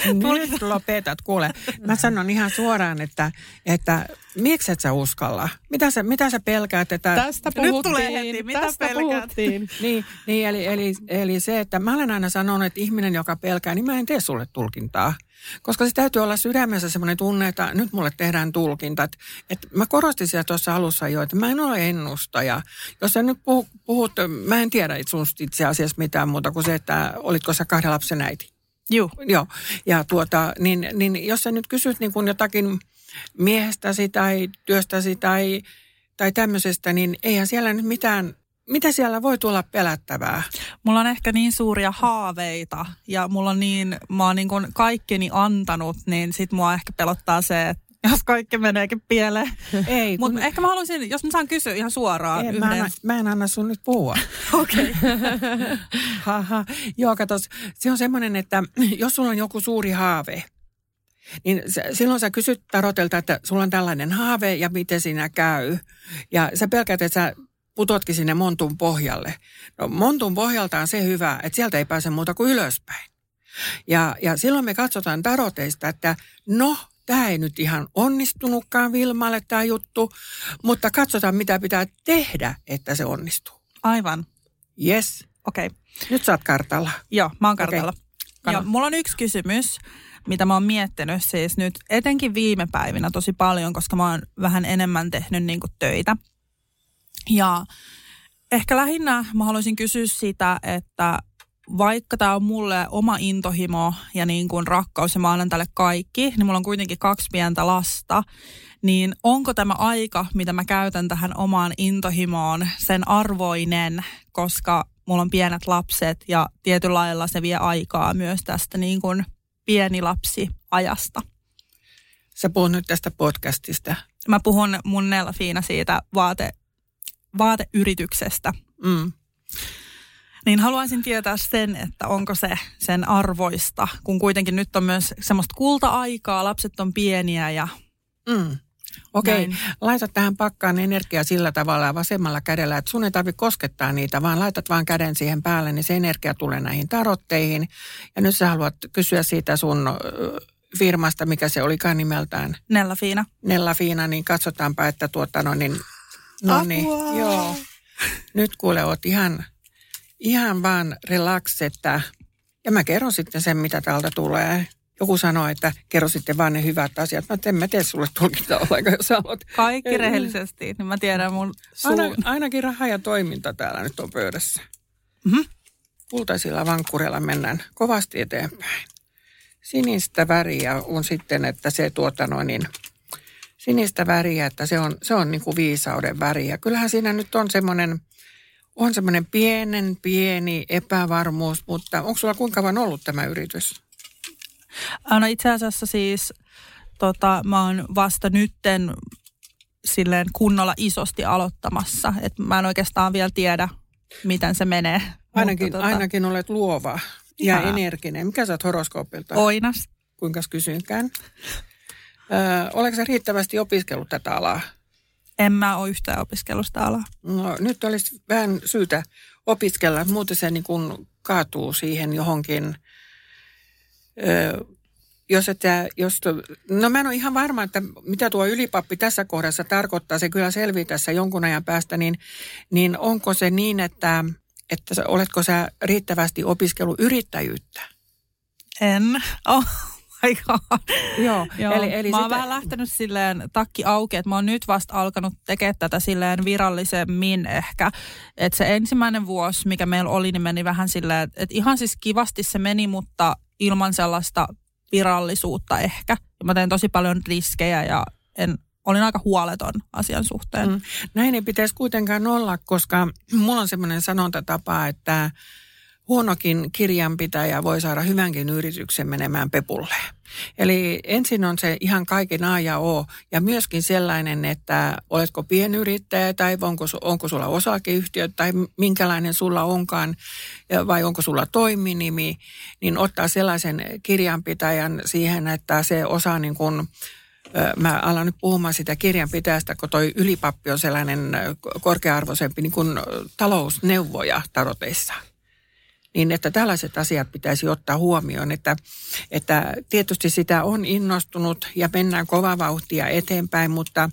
Nyt lopetat, kuule. Mä sanon ihan suoraan, että, että miksi et sä uskalla? Mitä sä, mitä sä pelkäät? Että... Tästä puhuttiin. Nyt tulee heti, mitä tästä pelkäät? niin, niin eli, eli, eli se, että mä olen aina sanonut, että ihminen, joka pelkää, niin mä en tee sulle tulkintaa. Koska se täytyy olla sydämessä semmoinen tunne, että nyt mulle tehdään tulkinta. Et, et mä korostin siellä tuossa alussa jo, että mä en ole ennustaja. Jos sä nyt puhut, puhut mä en tiedä itse, itse asiassa mitään muuta kuin se, että olitko sä kahden lapsen äiti. Joo. Joo. Ja tuota, niin, niin jos sä nyt kysyt niin kun jotakin miehestäsi tai työstäsi tai, tai tämmöisestä, niin eihän siellä nyt mitään... Mitä siellä voi tulla pelättävää? Mulla on ehkä niin suuria haaveita ja mulla on niin, mä oon niin kuin kaikkeni antanut, niin sit mua ehkä pelottaa se, että jos kaikki meneekin pieleen. Ei. Mutta ehkä mä haluaisin, jos mä saan kysyä ihan suoraan. Ei, mä, anna, mä en anna sun nyt puhua. Okei. Haha. Joo, katos. Se on semmoinen, että jos sulla on joku suuri haave, niin silloin sä kysyt tarotelta, että sulla on tällainen haave ja miten siinä käy. Ja sä pelkäät, että sä... putotkin sinne montun pohjalle. No montun pohjalta on se hyvä, että sieltä ei pääse muuta kuin ylöspäin. Ja, ja silloin me katsotaan taroteista, että no, tämä ei nyt ihan onnistunutkaan Vilmalle tämä juttu, mutta katsotaan mitä pitää tehdä, että se onnistuu. Aivan. Yes. Okei. Okay. Nyt sä oot kartalla. Joo, mä oon kartalla. Okay. Joo, mulla on yksi kysymys, mitä mä oon miettinyt siis nyt etenkin viime päivinä tosi paljon, koska mä oon vähän enemmän tehnyt niinku töitä. Ja ehkä lähinnä mä haluaisin kysyä sitä, että vaikka tämä on mulle oma intohimo ja niin kuin rakkaus ja mä annan tälle kaikki, niin mulla on kuitenkin kaksi pientä lasta, niin onko tämä aika, mitä mä käytän tähän omaan intohimoon, sen arvoinen, koska mulla on pienet lapset ja tietyllä lailla se vie aikaa myös tästä niin kuin pieni lapsi ajasta. Sä puhun nyt tästä podcastista. Mä puhun mun Nella Fiina siitä vaate vaateyrityksestä. Mm. Niin haluaisin tietää sen, että onko se sen arvoista, kun kuitenkin nyt on myös semmoista kulta-aikaa, lapset on pieniä ja... Mm. Okei, okay. Laita tähän pakkaan energiaa sillä tavalla vasemmalla kädellä, että sun ei tarvitse koskettaa niitä, vaan laitat vaan käden siihen päälle, niin se energia tulee näihin tarotteihin. Ja nyt sä haluat kysyä siitä sun... firmasta, mikä se olikaan nimeltään. Nella Fiina. Nella Fiina, niin katsotaanpa, että tuota no niin... No niin, joo. Nyt kuule, oot ihan, ihan vaan relax, että... Ja mä kerron sitten sen, mitä täältä tulee. Joku sanoi, että kerro sitten vaan ne hyvät asiat. Mä en mä tee sulle tulkintaa ollenkaan, jos haluat. Kaikki en, rehellisesti, niin mä tiedän mun suun. Aina, ainakin raha ja toiminta täällä nyt on pöydässä. Mm-hmm. Kultaisilla vankkureilla mennään kovasti eteenpäin. Sinistä väriä on sitten, että se tuota noin... Niin, sinistä väriä, että se on, se on niin kuin viisauden väriä. Kyllähän siinä nyt on semmoinen, on semmoinen pienen pieni epävarmuus, mutta onko sulla kuinka kauan ollut tämä yritys? No itse asiassa siis tota, mä oon vasta nytten silleen kunnolla isosti aloittamassa. Et mä en oikeastaan vielä tiedä, miten se menee. Ainakin, mutta, tota... ainakin olet luova ja Jaa. energinen. Mikä sä oot horoskoopilta? Oinas. Kuinkas kysynkään? Öö, oletko sä riittävästi opiskellut tätä alaa? En mä ole yhtään opiskellut sitä alaa. No nyt olisi vähän syytä opiskella, muuten se niin kuin kaatuu siihen johonkin. Öö, jos että, jos, no mä en ole ihan varma, että mitä tuo ylipappi tässä kohdassa tarkoittaa, se kyllä selvii tässä jonkun ajan päästä, niin, niin onko se niin, että, että oletko sä riittävästi opiskeluyrittäjyyttä? En. Oh. Aika. Joo, Joo. Eli, eli mä oon sitä... vähän lähtenyt silleen takki auki, että mä oon nyt vasta alkanut tekemään tätä silleen virallisemmin ehkä. Että se ensimmäinen vuosi, mikä meillä oli, niin meni vähän silleen, että ihan siis kivasti se meni, mutta ilman sellaista virallisuutta ehkä. Mä tein tosi paljon riskejä ja en, olin aika huoleton asian suhteen. Mm. Näin ei pitäisi kuitenkaan olla, koska mulla on semmoinen sanontatapa, että huonokin kirjanpitäjä voi saada hyvänkin yrityksen menemään pepulle. Eli ensin on se ihan kaiken A ja O ja myöskin sellainen, että oletko pienyrittäjä tai onko, onko sulla osakeyhtiö tai minkälainen sulla onkaan vai onko sulla toiminimi, niin ottaa sellaisen kirjanpitäjän siihen, että se osaa niin kuin, mä alan nyt puhumaan sitä kirjanpitäjästä, kun toi ylipappi on sellainen korkea-arvoisempi niin kuin talousneuvoja taroteissa. Niin että tällaiset asiat pitäisi ottaa huomioon, että, että tietysti sitä on innostunut ja mennään kovaa vauhtia eteenpäin, mutta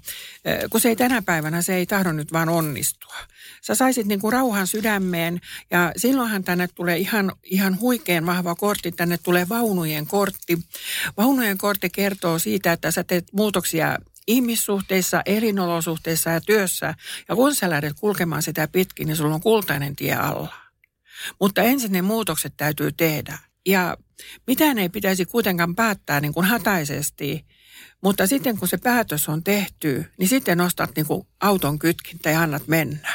kun se ei tänä päivänä, se ei tahdo nyt vaan onnistua. Sä saisit niin kuin rauhan sydämeen ja silloinhan tänne tulee ihan, ihan huikean vahva kortti, tänne tulee vaunujen kortti. Vaunujen kortti kertoo siitä, että sä teet muutoksia ihmissuhteissa, elinolosuhteissa ja työssä ja kun sä lähdet kulkemaan sitä pitkin, niin sulla on kultainen tie alla. Mutta ensin ne muutokset täytyy tehdä. Ja mitään ei pitäisi kuitenkaan päättää niin kuin hataisesti, mutta sitten kun se päätös on tehty, niin sitten nostat niin kuin auton kytkintä ja annat mennä.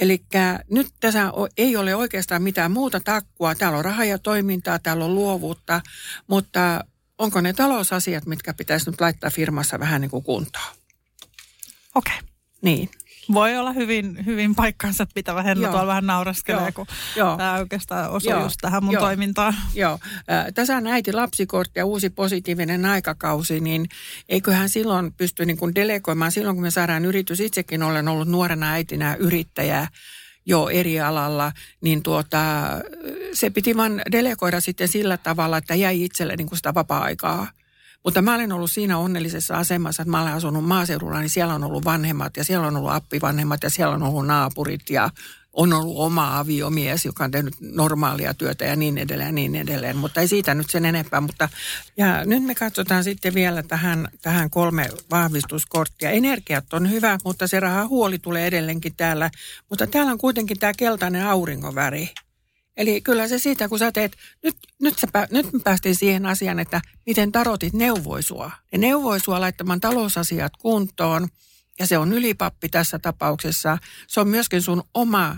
Eli nyt tässä ei ole oikeastaan mitään muuta takkua. Täällä on rahaa ja toimintaa, täällä on luovuutta, mutta onko ne talousasiat, mitkä pitäisi nyt laittaa firmassa vähän niin kuin kuntoon? Okei. Okay. Niin. Voi olla hyvin, hyvin paikkansa pitävä. Henna tuolla vähän nauraskelee, kun Joo. tämä oikeastaan osui Joo. just tähän mun Joo. toimintaan. Joo. Tässä on äiti lapsikortti ja uusi positiivinen aikakausi, niin eiköhän silloin pysty niin kuin delegoimaan. Silloin kun me saadaan yritys, itsekin olen ollut nuorena äitinä yrittäjää jo eri alalla, niin tuota, se piti vaan delegoida sitten sillä tavalla, että jäi itselle niin kuin sitä vapaa-aikaa. Mutta mä olen ollut siinä onnellisessa asemassa, että mä olen asunut maaseudulla, niin siellä on ollut vanhemmat ja siellä on ollut appivanhemmat ja siellä on ollut naapurit ja on ollut oma aviomies, joka on tehnyt normaalia työtä ja niin edelleen ja niin edelleen. Mutta ei siitä nyt sen enempää. Mutta, ja nyt me katsotaan sitten vielä tähän, tähän kolme vahvistuskorttia. Energiat on hyvä, mutta se rahahuoli tulee edelleenkin täällä. Mutta täällä on kuitenkin tämä keltainen aurinkoväri. Eli kyllä se siitä, kun sä teet, nyt, nyt, sä, nyt me päästiin siihen asiaan, että miten tarotit neuvoi sua. Ne neuvoi sua laittamaan talousasiat kuntoon, ja se on ylipappi tässä tapauksessa. Se on myöskin sun oma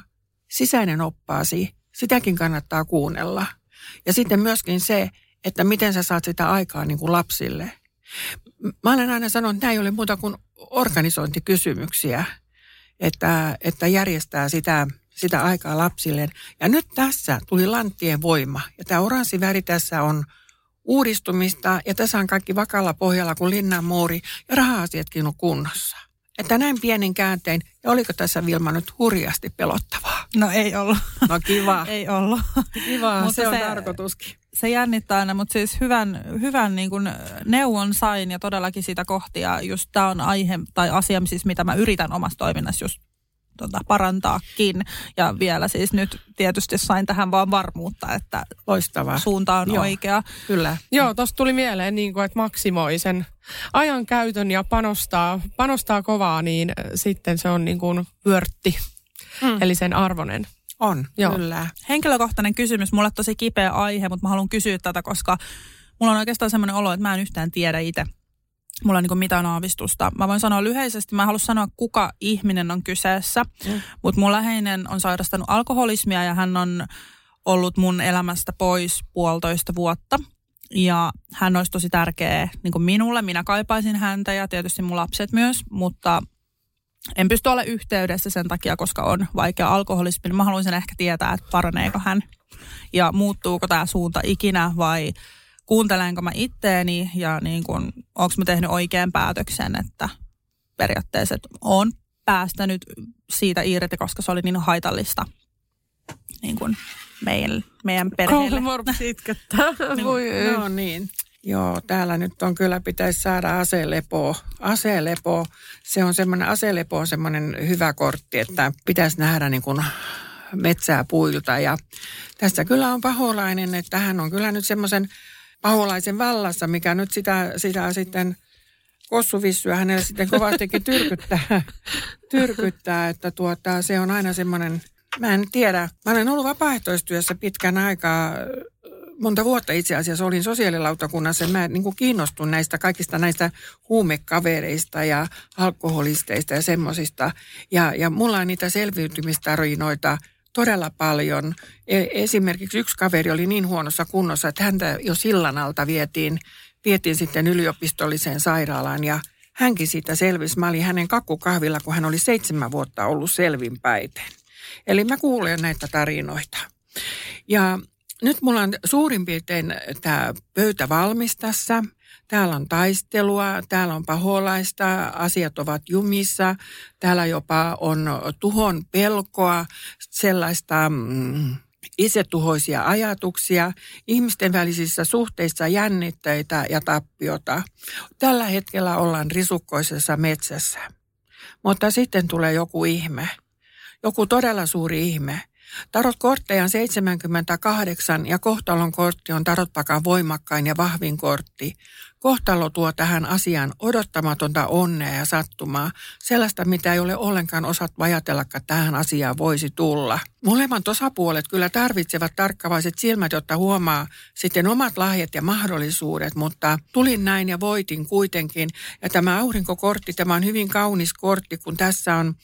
sisäinen oppaasi, sitäkin kannattaa kuunnella. Ja sitten myöskin se, että miten sä saat sitä aikaa niin kuin lapsille. Mä olen aina sanonut, että nämä ei ole muuta kuin organisointikysymyksiä, että, että järjestää sitä... sitä aikaa lapsilleen. Ja nyt tässä tuli lanttien voima. Ja tämä oranssi väri tässä on uudistumista, ja tässä on kaikki vakalla pohjalla kuin linnan muuri, ja raha-asiatkin on kunnossa. Että näin pienen kääntein, ja oliko tässä Vilma nyt hurjasti pelottavaa? No ei ollut. No kiva. Ei ollut. Kiva, mutta se on se, tarkoituskin. Se jännittää aina, mutta siis hyvän, hyvän niin kuin neuvon sain, ja todellakin siitä kohti, ja just tämä on aihe, tai asia, siis mitä mä yritän omassa toiminnassa just Tuota, parantaakin. Ja vielä siis nyt tietysti sain tähän vaan varmuutta, että Loistavaa. Suunta on Joo. oikea. Kyllä. Joo, tuossa tuli mieleen, niin kuin, että maksimoi sen ajan käytön ja panostaa, panostaa kovaa, niin sitten se on niin kuin vörtti, mm. eli sen arvoinen. On, Joo. kyllä. Henkilökohtainen kysymys, mulle tosi kipeä aihe, mutta mä haluan kysyä tätä, koska mulla on oikeastaan sellainen olo, että mä en yhtään tiedä itse. Mulla on niin kuin mitään aavistusta. Mä voin sanoa lyhyisesti, mä en halua sanoa, kuka ihminen on kyseessä, mm. mutta mun läheinen on sairastanut alkoholismia ja hän on ollut mun elämästä pois puolitoista vuotta. Ja hän olisi tosi tärkeä niin kuin minulle. Minä kaipaisin häntä ja tietysti mun lapset myös, mutta en pysty olla yhteydessä sen takia, koska on vaikea alkoholismi. Mä haluaisin ehkä tietää, että paraneeko hän ja muuttuuko tämä suunta ikinä vai... Kuuntelenko mä itteeni ja niin kun, onko mä tehnyt oikean päätöksen, että periaatteessa, että olen päästänyt siitä irti, koska se oli niin haitallista niin kuin meidän, meidän perheelle. Kauhemorpsi itkettää. No, no niin. Joo, täällä nyt on kyllä, pitäisi saada aselepoa. Aselepo, se on semmoinen, aselepo on semmoinen hyvä kortti, että pitäisi nähdä niin kuin metsää puilta. Ja tässä kyllä on paholainen, että hän on kyllä nyt semmoisen paholaisen vallassa, mikä nyt sitä, sitä sitten kossuvissyä hänelle sitten kovastikin tyrkyttää, tyrkyttää, että tuota, se on aina semmoinen, mä en tiedä, mä olen ollut vapaaehtoistyössä pitkän aikaa, monta vuotta itse asiassa olin sosiaalilautakunnassa, mä niin kuin kiinnostun näistä kaikista näistä huumekavereista ja alkoholisteista ja semmoisista. Ja, ja mulla on niitä selviytymistarinoita todella paljon. Esimerkiksi yksi kaveri oli niin huonossa kunnossa, että häntä jo sillan alta vietiin, vietiin sitten yliopistolliseen sairaalaan ja hänkin siitä selvisi. Mä olin hänen kakkukahvilla, kun hän oli seitsemän vuotta ollut selvinpäiten. Eli mä kuulen näitä tarinoita. Ja nyt mulla on suurin piirtein tämä pöytä valmis tässä. Täällä on taistelua, täällä on paholaista, asiat ovat jumissa. Täällä jopa on tuhon pelkoa, sellaista mm, itsetuhoisia ajatuksia, ihmisten välisissä suhteissa jännitteitä ja tappiota. Tällä hetkellä ollaan risukkoisessa metsässä, mutta sitten tulee joku ihme, joku todella suuri ihme. Tarot-kortteja on seitsemänkymmentäkahdeksan ja kohtalon kortti on tarotpakan voimakkain ja vahvin kortti. Kohtalo tuo tähän asiaan odottamatonta onnea ja sattumaa, sellaista mitä ei ole ollenkaan osattu ajatellakaan tähän asiaan voisi tulla. Molemmat osapuolet kyllä tarvitsevat tarkkavaiset silmät, jotta huomaa sitten omat lahjat ja mahdollisuudet, mutta tulin näin ja voitin kuitenkin. Ja tämä aurinkokortti, tämä on hyvin kaunis kortti, kun tässä on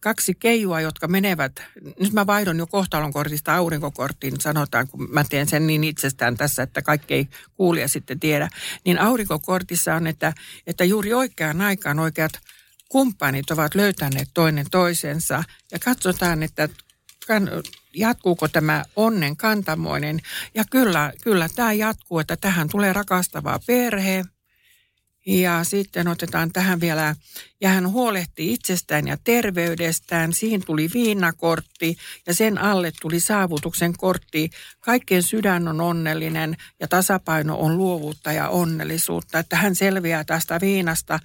kaksi keijua, jotka menevät. Nyt mä vaihdon jo kohtalonkortista aurinkokorttiin, sanotaan, kun mä teen sen niin itsestään tässä, että kaikki ei kuulija sitten tiedä. Niin aurinkokortissa on, että, että juuri oikeaan aikaan oikeat kumppanit ovat löytäneet toinen toisensa ja katsotaan, että jatkuuko tämä onnen kantamoinen. Ja kyllä, kyllä tämä jatkuu, että tähän tulee rakastava perhe. Ja sitten otetaan tähän vielä, ja hän huolehtii itsestään ja terveydestään. Siihen tuli viinakortti ja sen alle tuli saavutuksen kortti. Kaikkien sydän on onnellinen ja tasapaino on luovuutta ja onnellisuutta. Että hän selviää tästä viinasta.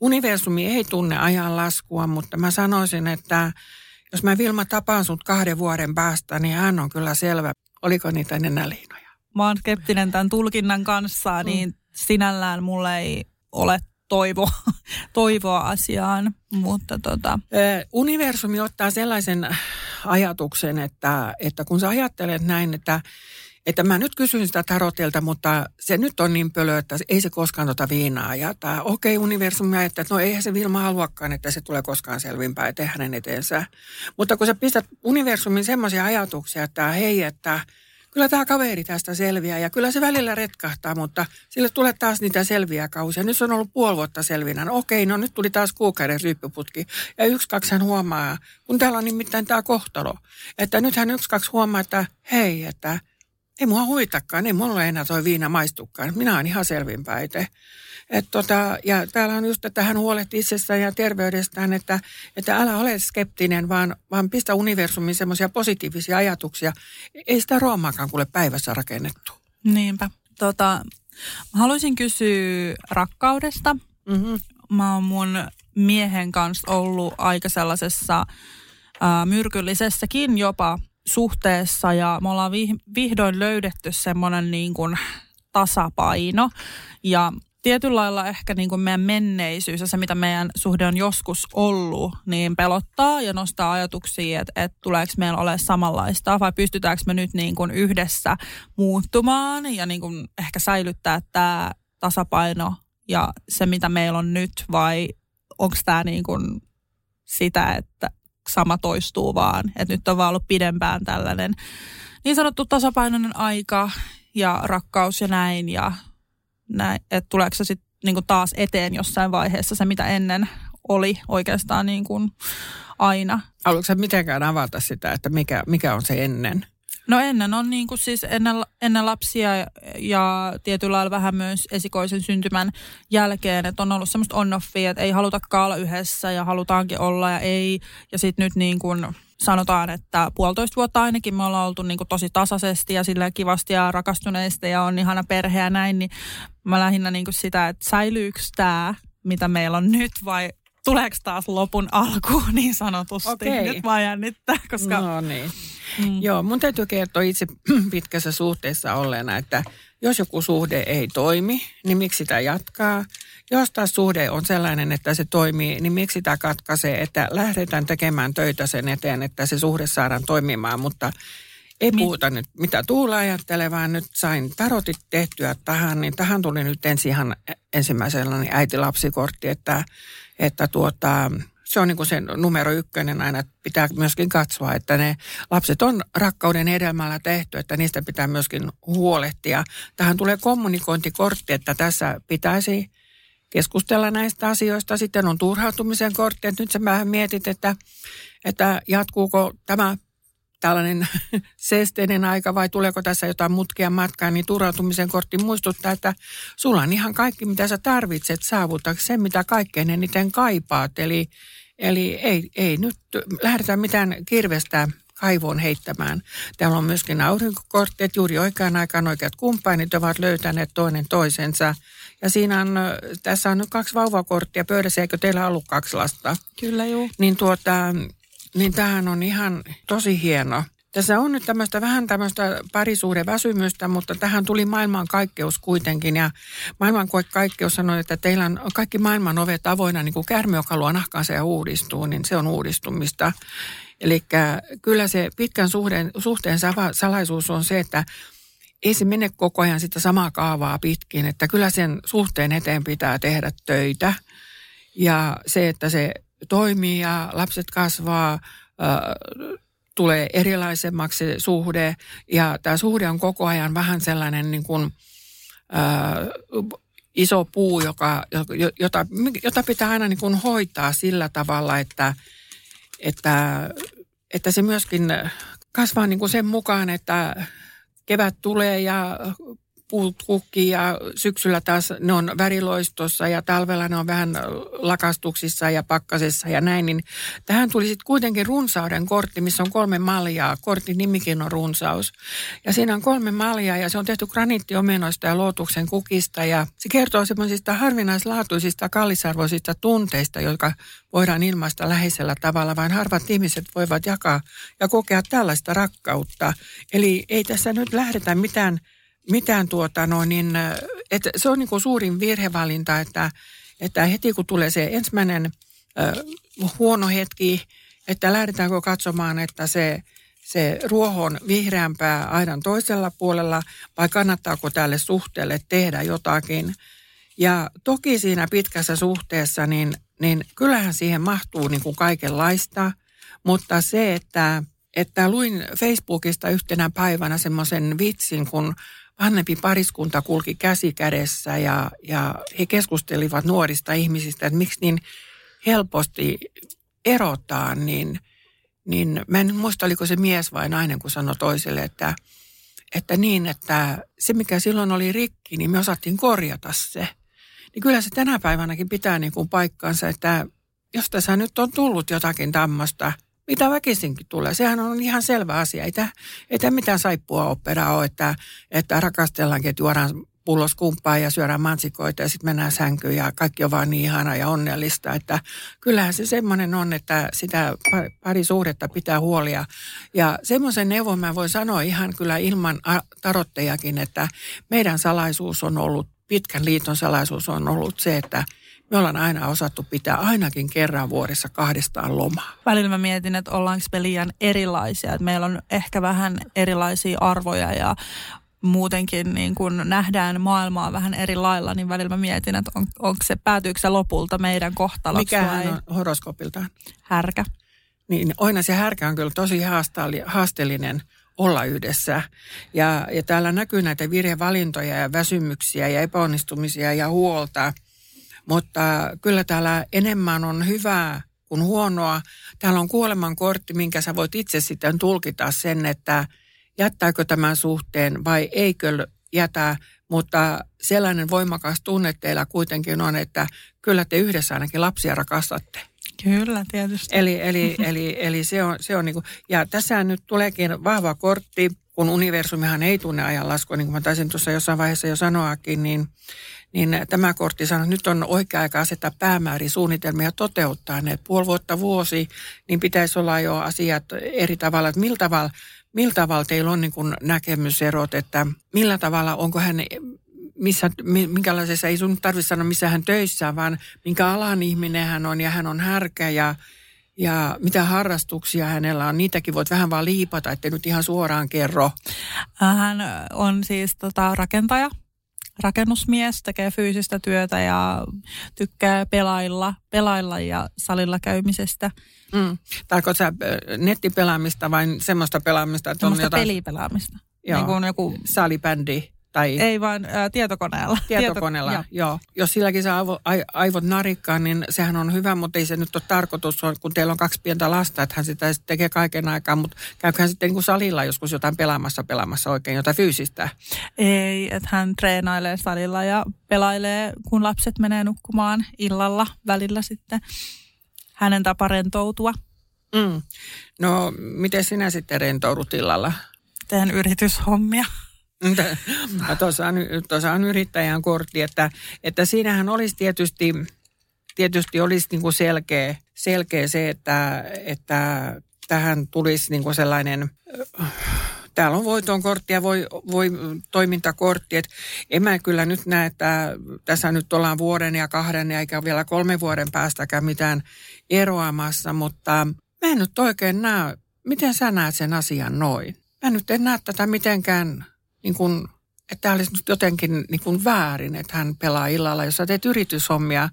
Universumi ei tunne ajan laskua, mutta mä sanoisin, että jos mä Vilma tapaan sut kahden vuoden päästä, niin hän on kyllä selvä. Oliko niitä nenäliinoja? Mä oon skeptinen tämän tulkinnan kanssa, niin sinällään mulle ei ole toivo, toivoa asiaan, mutta tota. Universumi ottaa sellaisen ajatuksen, että, että kun sä ajattelet näin, että, että mä nyt kysyn sitä tarotilta, mutta se nyt on niin pölö, että ei se koskaan tota viinaa ajata. Okei, universumi ajattelee, että no eihän se Vilma haluakaan, että se tulee koskaan selvinpäin ja tee hänen eteensä. Mutta kun sä pistät universumin semmoisia ajatuksia, että hei, että kyllä tämä kaveri tästä selviää ja kyllä se välillä retkahtaa, mutta sille tulee taas niitä selviä kausia. Nyt se on ollut puoli vuotta selvinä. No okei, no nyt tuli taas kuukauden ryyppiputki. Ja yksi, kaksi hän huomaa, kun täällä on nimittäin tämä kohtalo, että nythän yksi, kaksi huomaa, että hei, että ei mua huitakaan, ei mulla enää toi viina maistukaan. Minä olen ihan selvinpäin itse. Et tota, ja täällä on just, että hän huolehtii itsestään ja terveydestään, että, että älä ole skeptinen, vaan, vaan pistä universumiin semmoisia positiivisia ajatuksia. Ei sitä Roomaakaan kuule päivässä rakennettu. Niinpä. Tota, mä haluaisin kysyä rakkaudesta. Mm-hmm. Mä oon mun miehen kanssa ollut aika sellaisessa äh, myrkyllisessäkin jopa suhteessa ja me ollaan vihdoin löydetty semmoinen niin kuin tasapaino ja tietyllä lailla ehkä niin kuin meidän menneisyys ja se, mitä meidän suhde on joskus ollut, niin pelottaa ja nostaa ajatuksia, että, että tuleeko meillä ole samanlaista vai pystytäänkö me nyt niin kuin yhdessä muuttumaan ja niin kuin ehkä säilyttää tämä tasapaino ja se, mitä meillä on nyt vai onko tämä niin kuin sitä, että sama toistuu vaan, että nyt on vaan ollut pidempään tällainen niin sanottu tasapainoinen aika ja rakkaus ja näin ja näin, että tuleeko se sitten niinku taas eteen jossain vaiheessa se, mitä ennen oli oikeastaan niinku aina. Haluatko sä mitenkään avata sitä, että mikä, mikä on se ennen? No ennen on niin kuin siis ennen, ennen lapsia ja tietyllä lailla vähän myös esikoisen syntymän jälkeen, että on ollut semmoista on-offia, että ei halutakaan olla yhdessä ja halutaankin olla ja ei. Ja sitten nyt niin kuin sanotaan, että puolitoista vuotta ainakin me ollaan oltu niin kuin tosi tasaisesti ja silleen kivasti ja rakastuneista ja on ihana perhe ja näin, niin mä lähinnä niin kuin sitä, että säilyykö tämä, mitä meillä on nyt vai tuleeko taas lopun alkuun niin sanotusti? Okay. Nyt vaan jännittää, koska... No niin. Mm. Joo, mun täytyy kertoa itse pitkässä suhteessa olleena, että jos joku suhde ei toimi, niin miksi sitä jatkaa? Jos taas suhde on sellainen, että se toimii, niin miksi sitä katkaisee? Että lähdetään tekemään töitä sen eteen, että se suhde saadaan toimimaan, mutta... Ei puhuta nyt, mitä Tuula ajattelee, vaan nyt sain tarotit tehtyä tähän, niin tähän tuli nyt ensin ihan ensimmäisellä niin äiti-lapsikortti, että, että tuota, se on niin kuin se numero ykkönen aina, että pitää myöskin katsoa, että ne lapset on rakkauden hedelmällä tehty, että niistä pitää myöskin huolehtia. Tähän tulee kommunikointikortti, että tässä pitäisi keskustella näistä asioista. Sitten on turhautumisen kortti, että nyt sä vähän mietit, että, että jatkuuko tämä tällainen seesteinen aika vai tuleeko tässä jotain mutkia matkaan, niin turhautumisen kortti muistuttaa, että sulla on ihan kaikki, mitä sä tarvitset saavuttaa sen, mitä kaikkein eniten kaipaat. Eli, eli ei, ei nyt lähdetä mitään kirvestä kaivoon heittämään. Täällä on myöskin aurinkokortti, että juuri oikeaan aikaan oikeat kumppanit ovat löytäneet toinen toisensa. Ja siinä on, tässä on nyt kaksi vauvakorttia pöydässä, eikö teillä ollut kaksi lasta? Kyllä juu. Niin tuota... Niin tämähän on ihan tosi hieno. Tässä on nyt tämmöistä vähän tämmöistä parisuhdeväsymystä, mutta tähän tuli maailmankaikkeus kuitenkin. Ja maailmankaikkeus sanoi, että teillä on kaikki maailman ovet avoinna, niin kuin käärme, joka luo nahkansa ja uudistuu, niin se on uudistumista. Eli kyllä se pitkän suhteen, suhteen salaisuus on se, että ei se mene koko ajan sitä samaa kaavaa pitkin. Että kyllä sen suhteen eteen pitää tehdä töitä ja se, että se... toimii ja lapset kasvaa, äh, tulee erilaisemmaksi suhde ja tämä suhde on koko ajan vähän sellainen niin kuin, äh, iso puu, joka, jota, jota pitää aina niin kuin hoitaa sillä tavalla, että, että, että se myöskin kasvaa niin kuin sen mukaan, että kevät tulee ja puut kukkii ja syksyllä taas ne on väriloistossa ja talvella ne on vähän lakastuksissa ja pakkasessa ja näin. Niin tähän tuli sitten kuitenkin runsauden kortti, missä on kolme maljaa. Kortin nimikin on runsaus. Ja siinä on kolme maljaa ja se on tehty graniittiomenoista ja lootuksen kukista. Ja se kertoo semmoisista harvinaislaatuisista, kallisarvoisista tunteista, jotka voidaan ilmaista läheisellä tavalla. Vain harvat ihmiset voivat jakaa ja kokea tällaista rakkautta. Eli ei tässä nyt lähdetä mitään... Mitään tuota, no niin, että se on niin kuin suurin virhevalinta, että, että heti kun tulee se ensimmäinen äh, huono hetki, että lähdetäänkö katsomaan, että se, se ruoho on vihreämpää aidan toisella puolella, vai kannattaako tälle suhteelle tehdä jotakin. Ja toki siinä pitkässä suhteessa, niin, niin kyllähän siihen mahtuu niin kuin kaikenlaista, mutta se, että, että luin Facebookista yhtenä päivänä semmoisen vitsin, kun vanhempi pariskunta kulki käsi kädessä ja, ja he keskustelivat nuorista ihmisistä, että miksi niin helposti erotaan. Niin, niin mä en muista, oliko se mies vai nainen, kun sanoi toiselle, että, että niin, että se mikä silloin oli rikki, niin me osattiin korjata se. Niin kyllä se tänä päivänäkin pitää niin kuin paikkaansa, että jos tässä nyt on tullut jotakin tämmöistä, mitä väkisinkin tulee. Sehän on ihan selvä asia. Ei tämä, ei tämä mitään saippua operaa ole, että, että rakastellaankin, että juodaan pullos kumppaa ja syödään mansikoita ja sitten mennään sänkyyn ja kaikki on vaan niin ihanaa ja onnellista. Että kyllähän se semmoinen on, että sitä pari suhdetta pitää huolia. Ja semmoisen neuvon mä voin sanoa ihan kyllä ilman tarottejakin, että meidän salaisuus on ollut, pitkän liiton salaisuus on ollut se, että me ollaan aina osattu pitää ainakin kerran vuodessa kahdestaan lomaa. Välillä mä mietin, että ollaanko me liian erilaisia. Että meillä on ehkä vähän erilaisia arvoja ja muutenkin niin kun nähdään maailmaa vähän eri lailla, niin välillä mä mietin, että on, onko se, päätyykö se lopulta meidän kohtaloksi? Mikä hän on horoskoopiltaan? Härkä. Niin, aina se härkä on kyllä tosi haasteellinen olla yhdessä. Ja, ja täällä näkyy näitä virhevalintoja ja väsymyksiä ja epäonnistumisia ja huolta. Mutta kyllä täällä enemmän on hyvää kuin huonoa. Täällä on kuoleman kortti, minkä sä voit itse sitten tulkita sen, että, jättääkö tämän suhteen vai eikö jätä, mutta sellainen voimakas tunne teillä kuitenkin on, että kyllä te yhdessä ainakin lapsia rakastatte. Kyllä, tietysti. Eli, eli, eli, eli se on, se on niin kuin, ja tässä nyt tuleekin vahva kortti, kun universumihan ei tunne ajanlaskua, niin kuin mä taisin tuossa jossain vaiheessa jo sanoakin, niin, niin tämä kortti sanoo, että nyt on oikea aika asettaa päämäärin suunnitelmia ja toteuttaa ne. Puoli vuotta, vuosi, niin pitäisi olla jo asiat eri tavalla, että millä tavalla, millä tavalla teillä on niin kuin näkemyserot, että millä tavalla, onko hän... Missä, minkälaisessa, ei sun tarvitse sanoa, missä hän töissä, vaan minkä alan ihminen hän on ja hän on härkä ja, ja mitä harrastuksia hänellä on. Niitäkin voit vähän vaan liipata, ettei nyt ihan suoraan kerro. Hän on siis tota, rakentaja, rakennusmies, tekee fyysistä työtä ja tykkää pelailla, pelailla ja salilla käymisestä. Mm. Tarkoitko sä nettipelaamista vai semmoista pelaamista? Että semmoista on jotain... pelipelaamista. Joo, niin kuin joku... salibändi. Tai... Ei vaan ää, tietokoneella. Tietokoneella, Tieto... joo. joo. Jos silläkin saa aivo, aivot narikkaan, niin sehän on hyvä, mutta ei se nyt ole tarkoitus, kun teillä on kaksi pientä lasta, että hän sitä tekee kaiken aikaa, mutta käyköhän sitten niin kuin salilla joskus jotain pelaamassa pelaamassa oikein, jotain fyysistä? Ei, että hän treenailee salilla ja pelailee, kun lapset menee nukkumaan illalla välillä sitten hänen tapa rentoutua. Mm. No, miten sinä sitten rentoudut illalla? Teen yrityshommia. Tuossa on, on yrittäjän kortti, että, että siinähän olisi tietysti, tietysti olisi niin kuin selkeä, selkeä se, että, että tähän tulisi niin kuin sellainen, täällä on voiton kortti ja voi, voi toimintakortti, että en mä kyllä nyt näe, että tässä nyt ollaan vuoden ja kahden eikä vielä kolmen vuoden päästäkään mitään eroamassa, mutta mä en nyt oikein näe, miten sä näet sen asian noin. Mä nyt en näe tätä mitenkään... Niin kun, että tämä olisi nyt jotenkin niin kun väärin, että hän pelaa illalla, jos sä teet yrityshommia.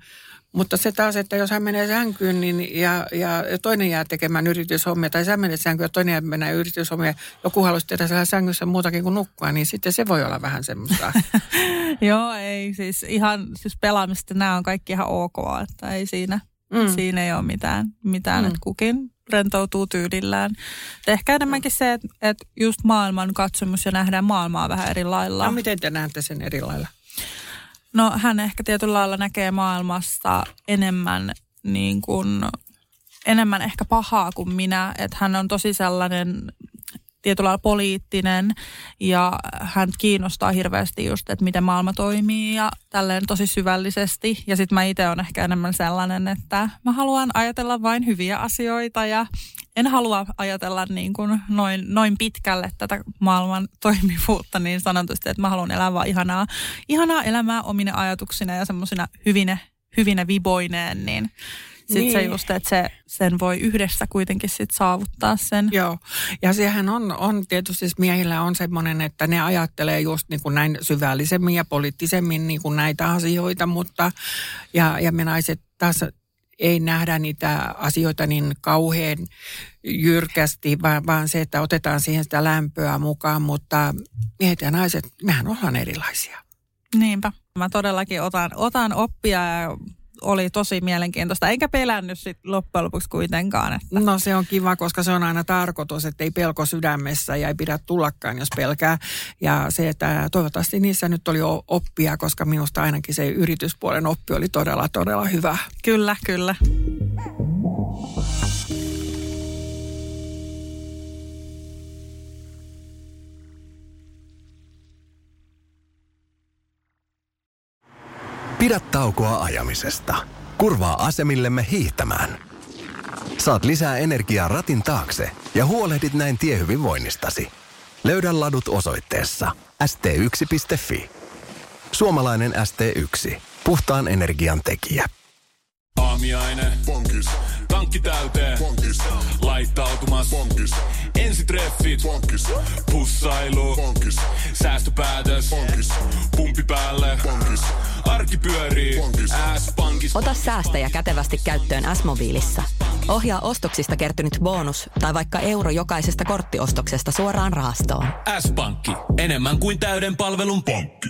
Mutta se taas, että jos hän menee sänkyyn niin ja, ja toinen jää tekemään yrityshommia, tai sä menet sänkyyn ja toinen jää mennä yrityshommia, joku haluaisi tehdä siellä sängyssä muutakin kuin nukkua, niin sitten se voi olla vähän semmoista. Joo, ei siis ihan, siis pelaamista nämä on kaikki ihan ok, että ei siinä, mm. siinä ei ole mitään, mitään mm. että kukin rentoutuu tyylillään. Ehkä enemmänkin se, että et just maailman katsomus ja nähdään maailmaa vähän eri lailla. No miten te näette sen eri lailla? No hän ehkä tietyllä lailla näkee maailmasta enemmän, niin kuin, enemmän ehkä pahaa kuin minä. Että hän on tosi sellainen tietyllä lailla poliittinen ja hän kiinnostaa hirveästi just, että miten maailma toimii ja tälleen tosi syvällisesti. Ja sitten mä itse olen ehkä enemmän sellainen, että mä haluan ajatella vain hyviä asioita ja en halua ajatella niin kuin noin, noin pitkälle tätä maailman toimivuutta niin sanotusti, että mä haluan elää vaan ihanaa, ihanaa elämää omine ajatuksina ja semmoisina hyvine, hyvine viboineen, niin... Sitten niin. Se just, että se, sen voi yhdessä kuitenkin sit saavuttaa sen. Joo, ja sehän on, on tietysti siis miehillä on semmoinen, että ne ajattelee just niin kuin näin syvällisemmin ja poliittisemmin niin kuin näitä asioita, mutta ja, ja me naiset taas ei nähdä niitä asioita niin kauhean jyrkästi, vaan, vaan se, että otetaan siihen sitä lämpöä mukaan, mutta miehet ja naiset, mehän ollaan erilaisia. Niinpä. Mä todellakin otan, otan oppia ja... Oli tosi mielenkiintoista, eikä pelännyt sit loppujen lopuksi kuitenkaan. Että. No se on kiva, koska se on aina tarkoitus, että ei pelko sydämessä ja ei pidä tullakaan, jos pelkää. Ja se, että toivottavasti niissä nyt oli oppia, koska minusta ainakin se yrityspuolen oppi oli todella, todella hyvä. Kyllä, kyllä. Pidä taukoa ajamisesta. Kurvaa asemillemme hiihtämään. Saat lisää energiaa ratin taakse ja huolehdit näin tiehyvinvoinnistasi. Löydä ladut osoitteessa äs tee yksi piste fi. Suomalainen äs tee yksi. Puhtaan energian tekijä. Aamiaine. Bonkis. Tankki täyteen. Bonkis. Laittautumas. Bonkis. Ensitreffit. Bonkis. Pussailu. Bonkis. Säästöpäätös. Bonkis. Pumpi päälle. Bonkis. Arki pyörii. Bonkis. S-pankis. Ota säästäjä kätevästi käyttöön S-mobiilissa. Ohjaa ostoksista kertynyt bonus tai vaikka euro jokaisesta korttiostoksesta suoraan rahastoon. S-pankki. Enemmän kuin täyden palvelun pankki.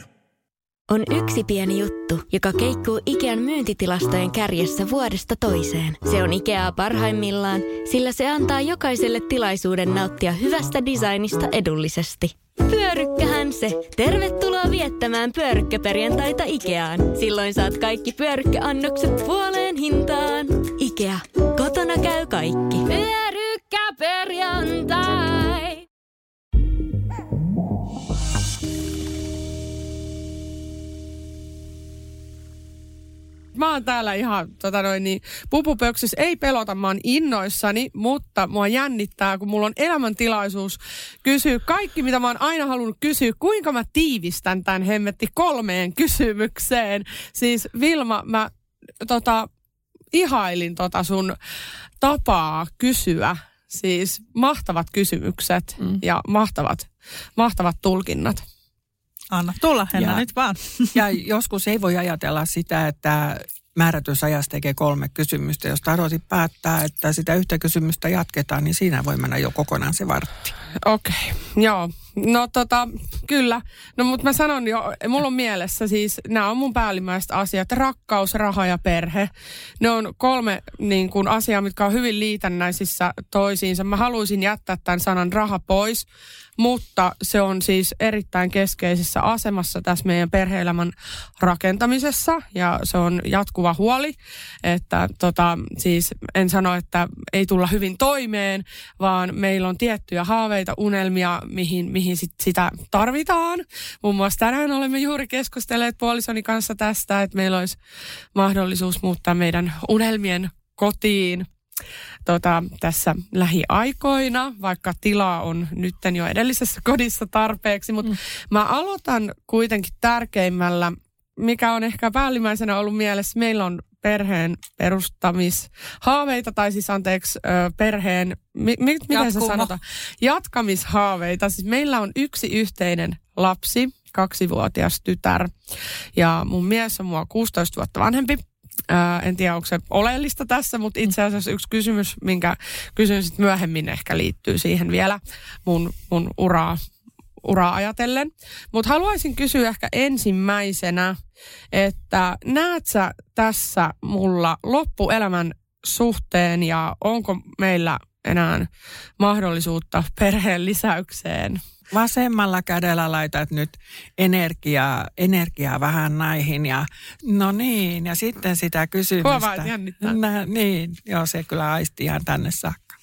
On yksi pieni juttu, joka keikkuu Ikean myyntitilastojen kärjessä vuodesta toiseen. Se on Ikeaa parhaimmillaan, sillä se antaa jokaiselle tilaisuuden nauttia hyvästä designista edullisesti. Pyörykkähän se! Tervetuloa viettämään pyörykkäperjantaita Ikeaan. Silloin saat kaikki pyörykkäannokset puoleen hintaan. Ikea, kotona käy kaikki. Pyörykkäperjantai! Mä oon täällä ihan tota noin niin, pupupöksys, ei pelota, mä oon innoissani, mutta mua jännittää, kun mulla on elämäntilaisuus kysyä kaikki, mitä mä oon aina halunnut kysyä. Kuinka mä tiivistän tämän hemmetti kolmeen kysymykseen? Siis Vilma, mä tota, ihailin tota sun tapaa kysyä. Siis mahtavat kysymykset mm. ja mahtavat, mahtavat tulkinnat. Anna tulla, Henna, ja, nyt vaan. Ja joskus ei voi ajatella sitä, että määrätysajassa tekee kolme kysymystä. Jos tarotit päättää, että sitä yhtä kysymystä jatketaan, niin siinä voi mennä jo kokonaan se vartti. Okei, okay. Joo. No tota, kyllä. No mutta mä sanon jo, mulla on mielessä siis, nämä on mun päällimmäiset asiat, rakkaus, raha ja perhe. Ne on kolme niin kuin, asiaa, mitkä on hyvin liitännäisissä toisiinsa. Mä haluaisin jättää tämän sanan raha pois, mutta se on siis erittäin keskeisessä asemassa tässä meidän perhe-elämän rakentamisessa. Ja se on jatkuva huoli, että tota, siis en sano, että ei tulla hyvin toimeen, vaan meillä on tiettyjä haaveita, unelmia, mihin mihin sit sitä tarvitaan. Muun muassa tänään olemme juuri keskustelleet puolisoni kanssa tästä, että meillä olisi mahdollisuus muuttaa meidän unelmien kotiin tota, tässä lähiaikoina, vaikka tilaa on nytten jo edellisessä kodissa tarpeeksi. Mutta mm. mä aloitan kuitenkin tärkeimmällä, mikä on ehkä päällimmäisenä ollut mielessä. Meillä on perheen perustamishaaveita, tai siis anteeksi, perheen, mi, mi, miten se sanotaan? Jatkamishaaveita. Siis meillä on yksi yhteinen lapsi, kaksivuotias tytär, ja mun mies on mua kuusitoista vuotta vanhempi. Äh, en tiedä, onko se oleellista tässä, mutta itse asiassa yksi kysymys, minkä kysyn sitten myöhemmin, ehkä liittyy siihen vielä mun, mun uraa. uraa ajatellen. Mutta haluaisin kysyä ehkä ensimmäisenä, että näet sä tässä mulla loppuelämän suhteen ja onko meillä enää mahdollisuutta perheen lisäykseen? Vasemmalla kädellä laitat nyt energiaa, energiaa vähän näihin ja no niin, ja sitten sitä kysymystä. Huomaa, jännittää. Nä, niin, joo, se kyllä aisti ihan tänne saakka.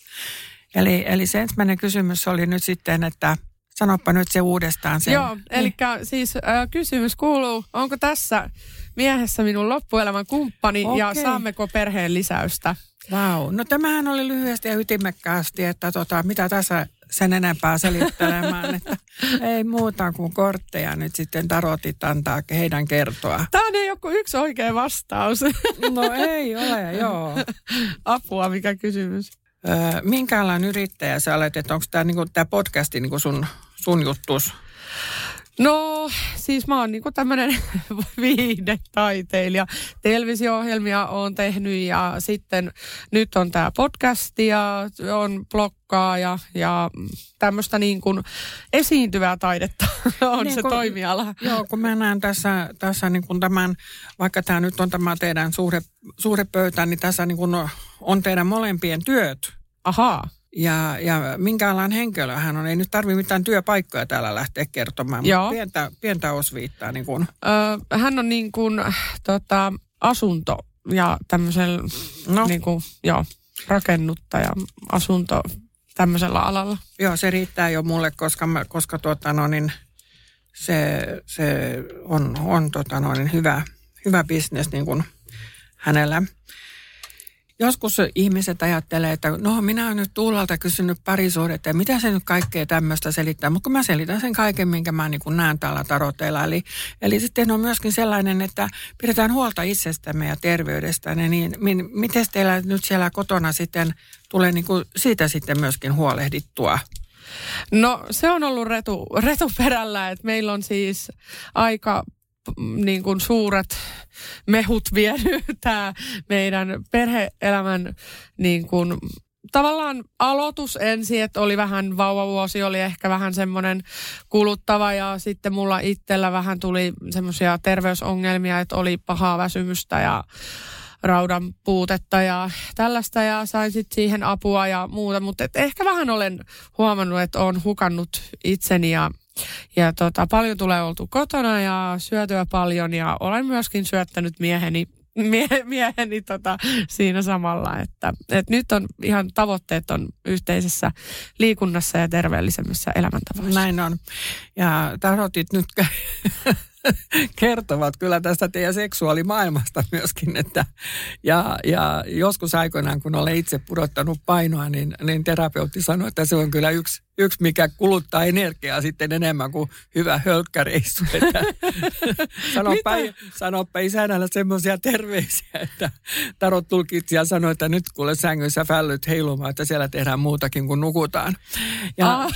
Eli, eli se ensimmäinen kysymys oli nyt sitten, että sanoppa nyt se uudestaan sen. Joo, eli niin. Siis äh, kysymys kuuluu, onko tässä miehessä minun loppuelämän kumppani okay. ja saammeko perheen lisäystä? Vau, wow. No tämähän oli lyhyesti ja ytimekkäästi, että tota, mitä tässä sen enempää selittelemään, että ei muuta kuin kortteja nyt sitten tarotit antaa heidän kertoa. Tämä ei ole kuin yksi oikea vastaus. No ei ole, joo. Apua, mikä kysymys. Öö, minkä alan yrittäjä sä olet, että onko tämä niinku, podcasti niinku sun, sun juttus? No siis mä oon niinku tämmöinen viihdetaiteilija. Televisio-ohjelmia oon tehnyt ja sitten nyt on tämä podcasti ja on blokkaa ja, ja tämmöistä niin kuin esiintyvää taidetta on niin, se kun, toimiala. Joo, kun mä näen tässä, tässä niin kuin tämän, vaikka tämä nyt on tämä teidän suhde, suhdepöytä, niin tässä niin kuin on teidän molempien työt. Ahaa. Ja, ja minkä alan henkilö hän on? Ei nyt tarvitse mitään työpaikkoja täällä lähteä kertomaan, mutta Joo. pientä, pientä osviittaa. Niin kuin. Öö, hän on niin kuin tota, asunto ja tämmöisellä no. niin kuin, joo, rakennuttaja, asunto tämmöisellä alalla. Joo, se riittää jo mulle, koska, mä, koska tuota, no, niin se, se on, on tuota, no, niin hyvä, hyvä bisnes niin kuin hänellä. Joskus ihmiset ajattelee, että no minä olen nyt Tuulalta kysynyt parisuhdetta ja mitä se nyt kaikkea tämmöistä selittää. Mutta kun mä selitän sen kaiken, minkä mä niin kuin näen täällä taroteilla. Eli, eli sitten on myöskin sellainen, että pidetään huolta itsestämme ja terveydestämme. Niin, niin miten teillä nyt siellä kotona sitten tulee niin kuin siitä sitten myöskin huolehdittua? No se on ollut retu, retuperällä, että meillä on siis aika niin kuin suuret mehut vienyt tämä meidän perhe-elämän niin kuin tavallaan aloitus ensin, että oli vähän vauvavuosi, oli ehkä vähän semmoinen kuluttava ja sitten mulla itsellä vähän tuli semmoisia terveysongelmia, että oli pahaa väsymystä ja raudan puutetta ja tällaista ja sain sitten siihen apua ja muuta, mutta et ehkä vähän olen huomannut, että olen hukannut itseni ja Ja tota, paljon tulee oltu kotona ja syötyä paljon ja olen myöskin syöttänyt mieheni, mie, mieheni tota, siinä samalla. Että, et nyt on ihan tavoitteet on yhteisessä liikunnassa ja terveellisemmissä elämäntavoissa. Näin on. Ja tarotit nyt kertovat kyllä tästä teidän seksuaalimaailmasta myöskin. Että, ja, ja joskus aikoinaan, kun olen itse pudottanut painoa, niin, niin terapeutti sanoi, että se on kyllä yksi. Yksi, mikä kuluttaa energiaa sitten enemmän kuin hyvä hölkkäreissu. Sanoppa, sanoppa isänällä semmoisia terveisiä, että tarot tulkitsija sanoi, että nyt kuule sängyssä fällyt heilumaan, että siellä tehdään muutakin kuin nukutaan. Ja, ah.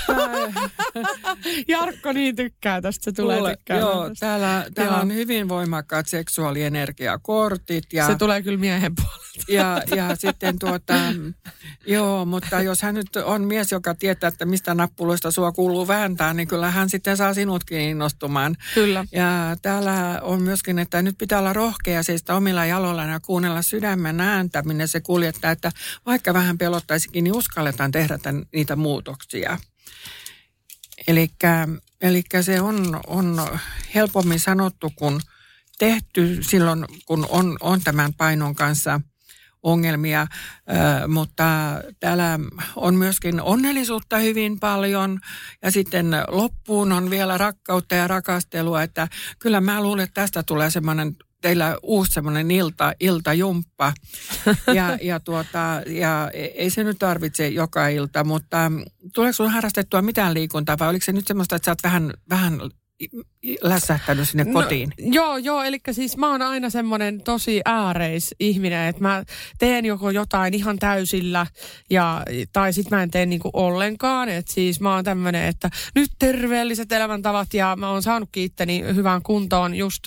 Jarkko niin tykkää tästä, se tulee kuule, tykkää. Joo, tästä. Täällä, täällä on hyvin voimakkaat seksuaalienergiakortit. Ja, se tulee kyllä miehen puolelta. Ja, ja sitten tuota, joo, mutta jos hän nyt on mies, joka tietää, että mistä nappuloista sua kuuluu vääntää, niin kyllä hän sitten saa sinutkin innostumaan. Kyllä. Ja täällä on myöskin, että nyt pitää olla rohkea seistä omilla jaloillaan ja kuunnella sydämen ääntä, minne se kuljettaa, että vaikka vähän pelottaisikin, niin uskalletaan tehdä tämän, niitä muutoksia. Elikkä, elikkä se on, on helpommin sanottu kuin tehty silloin, kun on, on tämän painon kanssa ongelmia, äh, mutta täällä on myöskin onnellisuutta hyvin paljon ja sitten loppuun on vielä rakkautta ja rakastelua, että kyllä mä luulen, että tästä tulee semmoinen teillä uusi semmoinen ilta, iltajumppa ja, ja, tuota, ja ei se nyt tarvitse joka ilta, mutta tuleeko sun harrastettua mitään liikuntaa vai oliko se nyt semmoista, että sä oot vähän, vähän lässähtänyt sinne kotiin. No, joo, joo, eli siis mä oon aina semmoinen tosi ääreisihminen, että mä teen joko jotain ihan täysillä, ja, tai sit mä en tee niinku ollenkaan, että siis mä oon tämmöinen, että nyt terveelliset elämäntavat, ja mä oon saanutkin itteni hyvään kuntoon just,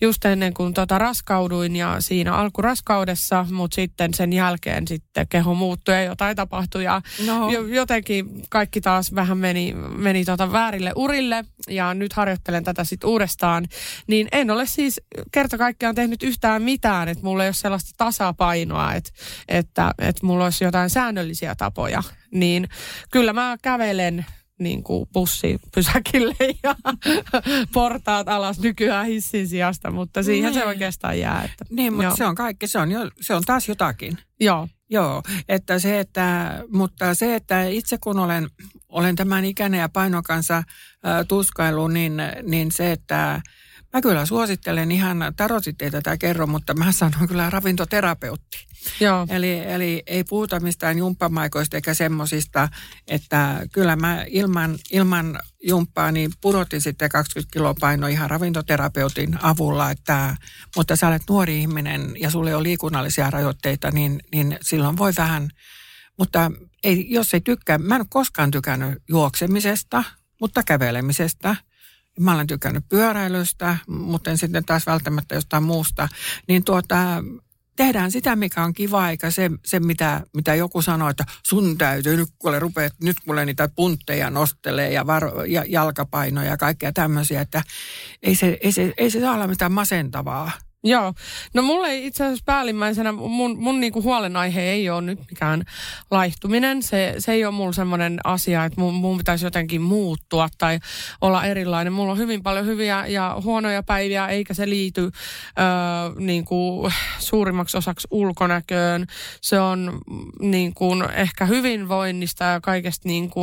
just ennen kuin tota raskauduin, ja siinä alkuraskaudessa, mutta sitten sen jälkeen sitten keho muuttui, ja jotain tapahtui, ja no. jotenkin kaikki taas vähän meni, meni tota väärille urille, ja nyt harjoittelin ajattelen tätä sitten uudestaan, niin en ole siis kerta kaikkiaan tehnyt yhtään mitään, että mulla ei ole sellaista tasapainoa, että, että, että mulla olisi jotain säännöllisiä tapoja, niin kyllä mä kävelen niin kuin bussipysäkille ja portaat alas nykyään hissin sijasta, mutta siihen niin. Se oikeastaan jää. Että, niin, mutta jo. se on kaikki, se on, jo, se on taas jotakin. Joo. Joo, että se, että, mutta se, että itse kun olen, olen tämän ikäinen ja painon kanssa tuskailu, niin, niin se, että mä kyllä suosittelen ihan, tarotit ei tätä kerro, mutta mä sanon kyllä ravintoterapeutti. Joo. Eli, eli ei puhuta mistään jumppamaikoista eikä semmosista, että kyllä mä ilman, ilman jumppaa niin pudotin sitten kaksikymmentä kiloa painoa ihan ravintoterapeutin avulla, että, mutta sä olet nuori ihminen ja sulle on liikunnallisia rajoitteita, niin, niin silloin voi vähän, mutta ei, jos ei tykkää, mä en ole koskaan tykännyt juoksemisesta, mutta kävelemisestä. Mä olen tykännyt pyöräilystä, mutta en sitten taas välttämättä jostain muusta. Niin tuota, tehdään sitä, mikä on kiva, eikä se, se mitä, mitä joku sanoo, että sun täytyy, nyt kuule rupeat, nyt kuule niitä puntteja nostelee ja, varo, ja jalkapainoja ja kaikkea tämmöisiä, että ei se, ei, se, ei se saa olla mitään masentavaa. Joo. No mulle itse asiassa päällimmäisenä, mun, mun niinku huolenaihe ei ole nyt mikään laihtuminen. Se, se ei ole mulla semmoinen asia, että mun, mun pitäisi jotenkin muuttua tai olla erilainen. Mulla on hyvin paljon hyviä ja huonoja päiviä, eikä se liity ö, niinku, suurimmaksi osaksi ulkonäköön. Se on niinku, ehkä hyvinvoinnista ja kaikesta niinku,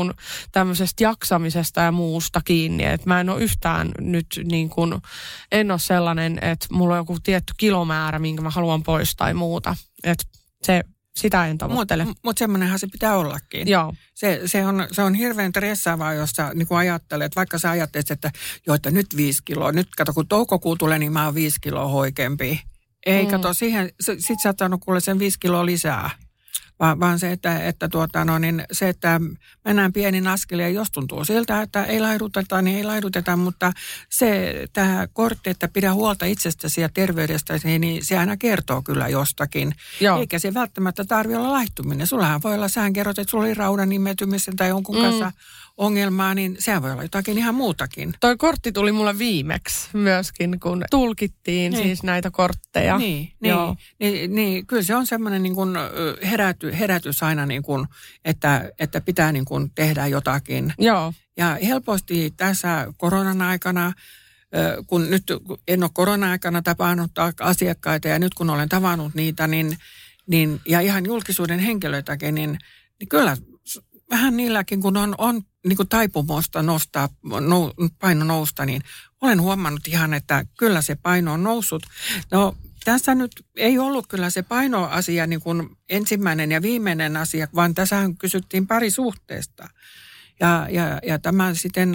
tämmöisestä jaksamisesta ja muusta kiinni. Et mä en ole yhtään nyt, niinku, en ole sellainen, että mulla on joku tietty kilomäärä, minkä mä haluan pois tai muuta. Että se, sitä en tavoittele. Mutta mut semmoinenhan se pitää ollakin. Joo. Se, se, on, se on hirveän stressaavaa, jos sä niin ajattelet, vaikka sä ajattelet, että joo, että nyt viisi kiloa. Nyt kato, kun toukokuu tulee, niin mä oon viisi kiloa hoikempi. Ei, mm. kato, siihen, sit sä oot saanut kuule sen viisi kiloa lisää. vaan, vaan se, että, että, tuota, no, niin se, että mennään pienin askeleen, jos tuntuu siltä, että ei laiduteta, niin ei laiduteta, mutta se tämä kortti, että pidä huolta itsestäsi ja terveydestäsi, niin se aina kertoo kyllä jostakin. Joo. Eikä se välttämättä tarvitse olla laihtuminen. Sullahan voi olla, sähän kerrot, että sulla oli raudan imetymisen tai jonkun mm. kanssa ongelmaa, niin sehän voi olla jotakin ihan muutakin. Toi kortti tuli mulla viimeksi myöskin, kun tulkittiin niin. siis näitä kortteja. Niin, niin, niin, niin kyllä se on semmoinen niin kuin heräty, herätys aina, niin kuin, että, että pitää niin kuin tehdä jotakin. Joo. Ja helposti tässä koronan aikana, kun nyt en ole korona-aikana tapannut asiakkaita ja nyt kun olen tavannut niitä, niin, niin, ja ihan julkisuuden henkilöitäkin, niin, niin kyllä vähän niilläkin, kun on, on niin kuin taipumusta nostaa, nou, paino nousta, niin olen huomannut ihan, että kyllä se paino on noussut. No tässä nyt ei ollut kyllä se painoasia niin kuin ensimmäinen ja viimeinen asia, vaan tässähän kysyttiin parisuhteesta. Ja, ja, ja tämä sitten,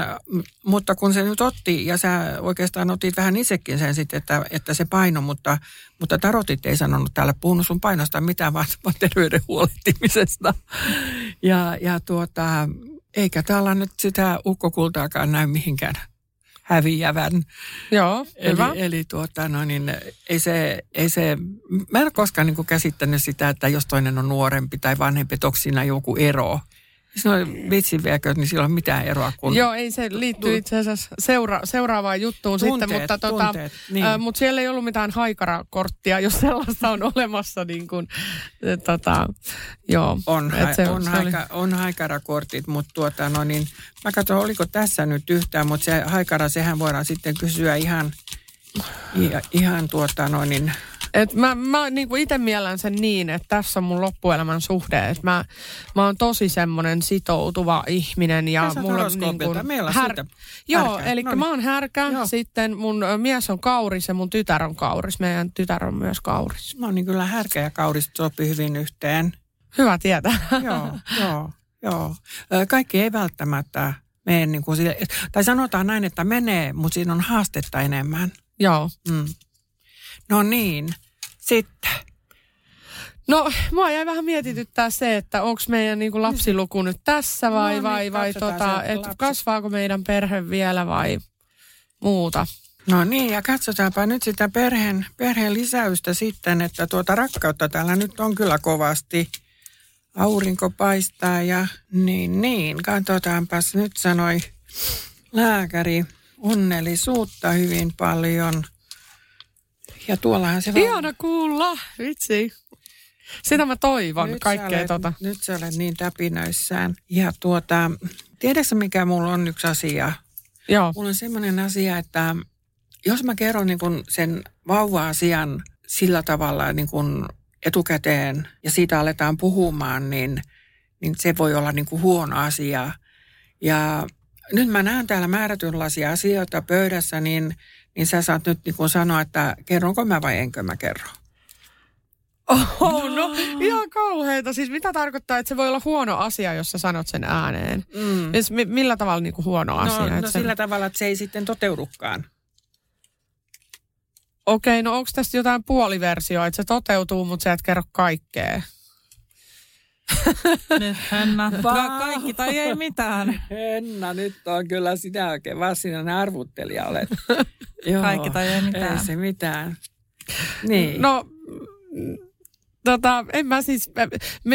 mutta kun se nyt otti, ja sä oikeastaan otit vähän itsekin sen sitten, että, että se paino, mutta, mutta tarotit ei sanonut täällä puhunut sun painosta mitään, vaan terveyden huolehtimisesta. Ja, ja tuota, eikä täällä nyt sitä ukkokultaakaan näy mihinkään häviävän. Joo, hyvä. Eli, eli tuota, no niin, ei se, ei se, mä en ole koskaan niin kuin käsittänyt sitä, että jos toinen on nuorempi tai vanhempi, että onko siinä joku ero. Se on vitsin viekö, niin sillä on mitään eroa. Kun joo, ei se liittyy itse asiassa seura- seuraavaan juttuun tunteet, sitten, mutta, tota, tunteet, niin. ä, mutta siellä ei ollut mitään haikarakorttia, jos sellaista on olemassa. Niin kuin, ä, tota, joo, on, se, on, se haika, on haikarakortit, mutta tuota, no niin, mä katson, oliko tässä nyt yhtään, mutta se haikara, sehän voidaan sitten kysyä ihan, ihan tuota no niin. Et mä mä niinku ite miellän sen niin, että tässä on mun loppuelämän suhde. Et mä, mä oon tosi semmoinen sitoutuva ihminen. Ja tässä mulla on niin kuin härkä. Joo, eli no niin. Mä oon härkä. Joo. Sitten mun mies on kauris ja mun tytär on kauris. Meidän tytär on myös kauris. No niin, kyllä härkä ja kauris sopii hyvin yhteen. Hyvä tietää. Joo, joo, joo. Kaikki ei välttämättä mene niin kuin sille, tai sanotaan näin, että menee, mutta siinä on haastetta enemmän. Joo. Mm. No niin. Sitten. No, mua jäi vähän mietityttää se, että onko meidän niin kuin lapsiluku nyt tässä vai, no, vai, vai tota, että kasvaako meidän perhe vielä vai muuta. No niin, ja katsotaanpa nyt sitä perheen, perheen lisäystä sitten, että tuota rakkautta täällä nyt on kyllä kovasti. Aurinko paistaa ja niin, niin. Katsotaanpas, nyt sanoi lääkäri onnellisuutta hyvin paljon. Ja tuollahan se vaan... Ihana kuulla, vitsi. Sitä mä toivon nyt kaikkea olet, tota. Nyt sä olet niin täpinöissään. Ja tuota, tiedätkö mikä mulla on yksi asia? Joo. Mulla on semmoinen asia, että jos mä kerron niin kun sen vauva-asian sillä tavalla niin kun etukäteen ja siitä aletaan puhumaan, niin, niin se voi olla niin kun huono asia. Ja nyt mä näen täällä määrätynlaisia asioita pöydässä, niin... Niin sä saat nyt niin kun sanoa, että kerronko mä vai enkö mä kerro? Oho, no, no ihan kauheita. Siis mitä tarkoittaa, että se voi olla huono asia, jos sä sanot sen ääneen? Mm. Millä tavalla niin kuin huono asia? No, no sen... sillä tavalla, että se ei sitten toteudukaan. Okei, okay, no onko tästä jotain puoliversioa, että se toteutuu, mutta sä et kerro kaikkea? Nyt Henna. Vaan kaikki tai ei mitään. Henna, nyt on kyllä sitä oikein varsinainen arvuttelija olet. Kaikki tai ei mitään. Ei se mitään. Niin. No, tota, en mä siis,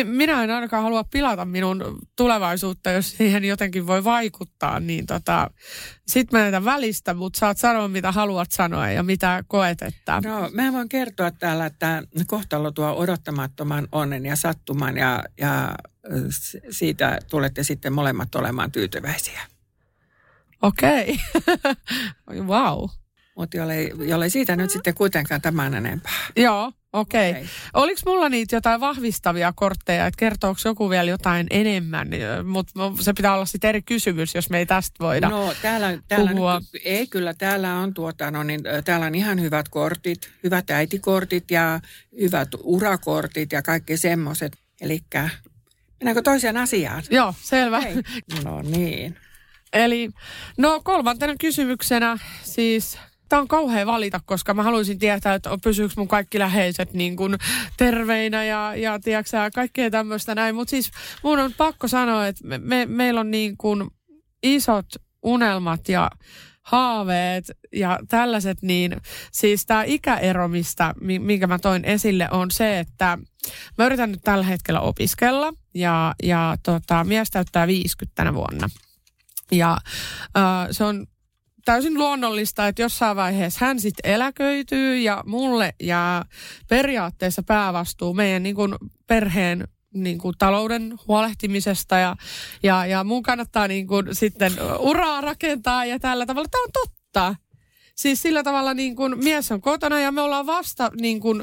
minä en ainakaan halua pilata minun tulevaisuutta, jos siihen jotenkin voi vaikuttaa. Niin tota, sit menetän välistä, mutta saat sanoa mitä haluat sanoa ja mitä koet, että... No, mä voin kertoa täällä, että kohtalo tuo odottamattoman onnen ja sattuman ja, ja siitä tulette sitten molemmat olemaan tyytyväisiä. Okei. Okay. Wow. Mutta jollei, jollei siitä nyt sitten kuitenkaan tämän enempää. Joo, okei. Okay. Okay. Oliko mulla niitä jotain vahvistavia kortteja, että kertooko joku vielä jotain enemmän? Mutta se pitää olla sitten eri kysymys, jos me ei tästä voida no, täällä, täällä puhua. Nyt, ei kyllä, täällä on, tuota, no niin, täällä on ihan hyvät kortit, hyvät äitikortit ja hyvät urakortit ja kaikki semmoiset. Elikkä mennäänkö toiseen asiaan? Joo, selvä. Hei. No niin. Eli no kolmantena kysymyksenä siis... Tämä on kauhea valita, koska mä haluaisin tietää, että pysyykö mun kaikki läheiset niin kuin terveinä ja, ja tiiäksä, kaikkea tämmöistä näin. Mutta siis mun on pakko sanoa, että me, me, meillä on niin kuin isot unelmat ja haaveet ja tällaiset, niin siis tämä ikäero, mistä, minkä mä toin esille, on se, että mä yritän nyt tällä hetkellä opiskella ja, ja tota, mies täyttää viisikymmentä tänä vuonna. Ja äh, se on täysin luonnollista, että jossain vaiheessa hän sitten eläköityy ja mulle jää periaatteessa päävastuu meidän niin kun perheen niin kuin talouden huolehtimisesta ja, ja, ja mun kannattaa niin kuin sitten uraa rakentaa ja tällä tavalla. Tämä on totta. Siis sillä tavalla niin kuin mies on kotona ja me ollaan vasta niin kuin,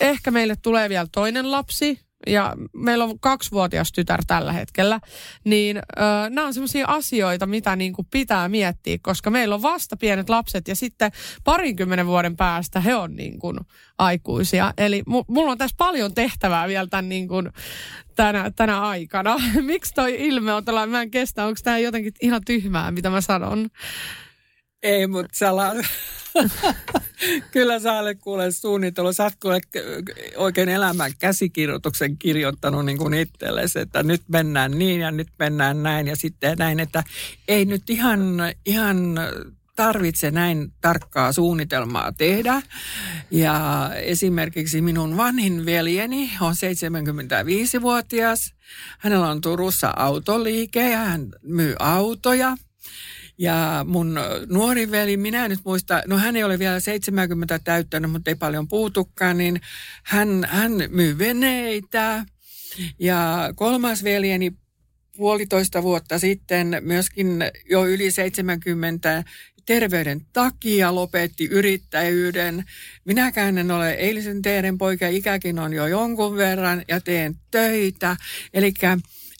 ehkä meille tulee vielä toinen lapsi ja meillä on kaksivuotias tytär tällä hetkellä. Niin äh, nämä on sellaisia asioita, mitä niin kuin pitää miettiä, koska meillä on vasta pienet lapset ja sitten parinkymmenen vuoden päästä he on niin kuin aikuisia. Eli mulla on tässä paljon tehtävää vielä tämän, niin kuin, tänä, tänä aikana. Miksi toi ilme on tällainen? Mä en kestä. Onko tämä jotenkin ihan tyhmää, mitä mä sanon? Ei, mutta sala... Kyllä sä olet kuule suunnitellut. Sä oot kuule oikein elämän käsikirjoituksen kirjoittanut niin kuin itsellesi, että nyt mennään niin ja nyt mennään näin ja sitten näin, että ei nyt ihan... ihan tarvitse näin tarkkaa suunnitelmaa tehdä. Ja esimerkiksi minun vanhin veljeni on seitsemänkymmentäviisivuotias. Hänellä on Turussa autoliike ja hän myy autoja. Ja mun nuori veli, minä nyt muista, no hän ei ole vielä seitsemänkymmentä täyttänyt, mutta ei paljon puutukaan, niin hän, hän myy veneitä. Ja kolmas veljeni puolitoista vuotta sitten myöskin jo yli seitsemänkymmentä terveyden takia lopetti yrittäjyyden. Minäkään en ole eilisen teidän poika, ikäkin on jo jonkun verran ja teen töitä. Eli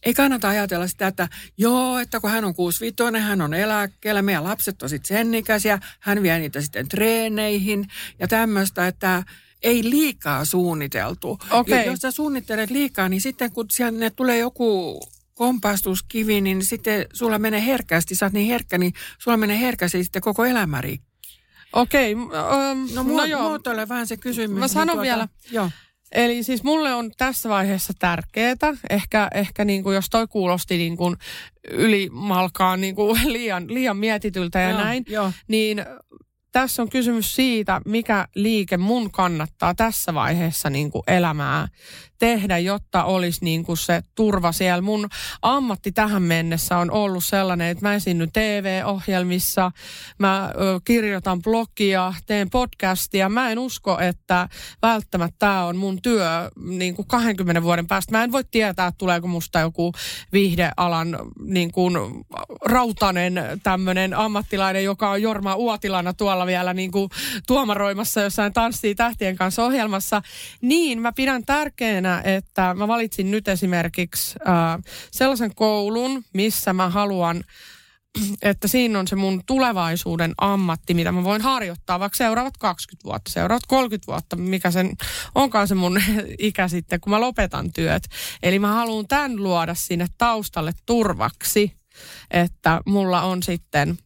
ei kannata ajatella sitä, että joo, että kun hän on kuusivitoinen, hän on eläkkeellä, meidän lapset on sitten sen ikäisiä, hän vie niitä sitten treeneihin ja tämmöistä, että ei liikaa suunniteltu. Okay. Jos sä suunnittelet liikaa, niin sitten kun siellä tulee joku kompastuskivi, niin sitten sulla menee herkästi, sä oot niin herkkä, niin sulla menee herkästi sitten koko elämä rikki. Okei. Um, no mu- no muotoile vähän se kysymys. Mä sanon niin, vielä. Joo. Eli siis mulle on tässä vaiheessa tärkeetä, ehkä, ehkä niin kuin jos toi kuulosti niin kuin ylimalkaan niin kuin liian, liian mietityltä ja joo, näin, jo. Niin tässä on kysymys siitä, mikä liike mun kannattaa tässä vaiheessa niin kuin elämää tehdä, jotta olisi niin kuin se turva siellä. Mun ammatti tähän mennessä on ollut sellainen, että mä esiinnyn T V-ohjelmissa, mä ö, kirjoitan blogia, teen podcastia. Mä en usko, että välttämättä tämä on mun työ niin kuin kahdenkymmenen vuoden päästä. Mä en voi tietää, tuleeko musta joku viihdealan niin kuin rautanen tämmöinen ammattilainen, joka on Jorma Uotilana tuolla vielä niin kuin tuomaroimassa jossain Tanssii tähtien kanssa -ohjelmassa. Niin mä pidän tärkeänä, että mä valitsin nyt esimerkiksi äh, sellaisen koulun, missä mä haluan, että siinä on se mun tulevaisuuden ammatti, mitä mä voin harjoittaa vaikka seuraavat kaksikymmentä vuotta, seuraavat kolmekymmentä vuotta, mikä sen onkaan se mun ikä sitten, kun mä lopetan työt. Eli mä haluan tämän luoda sinne taustalle turvaksi, että mulla on sitten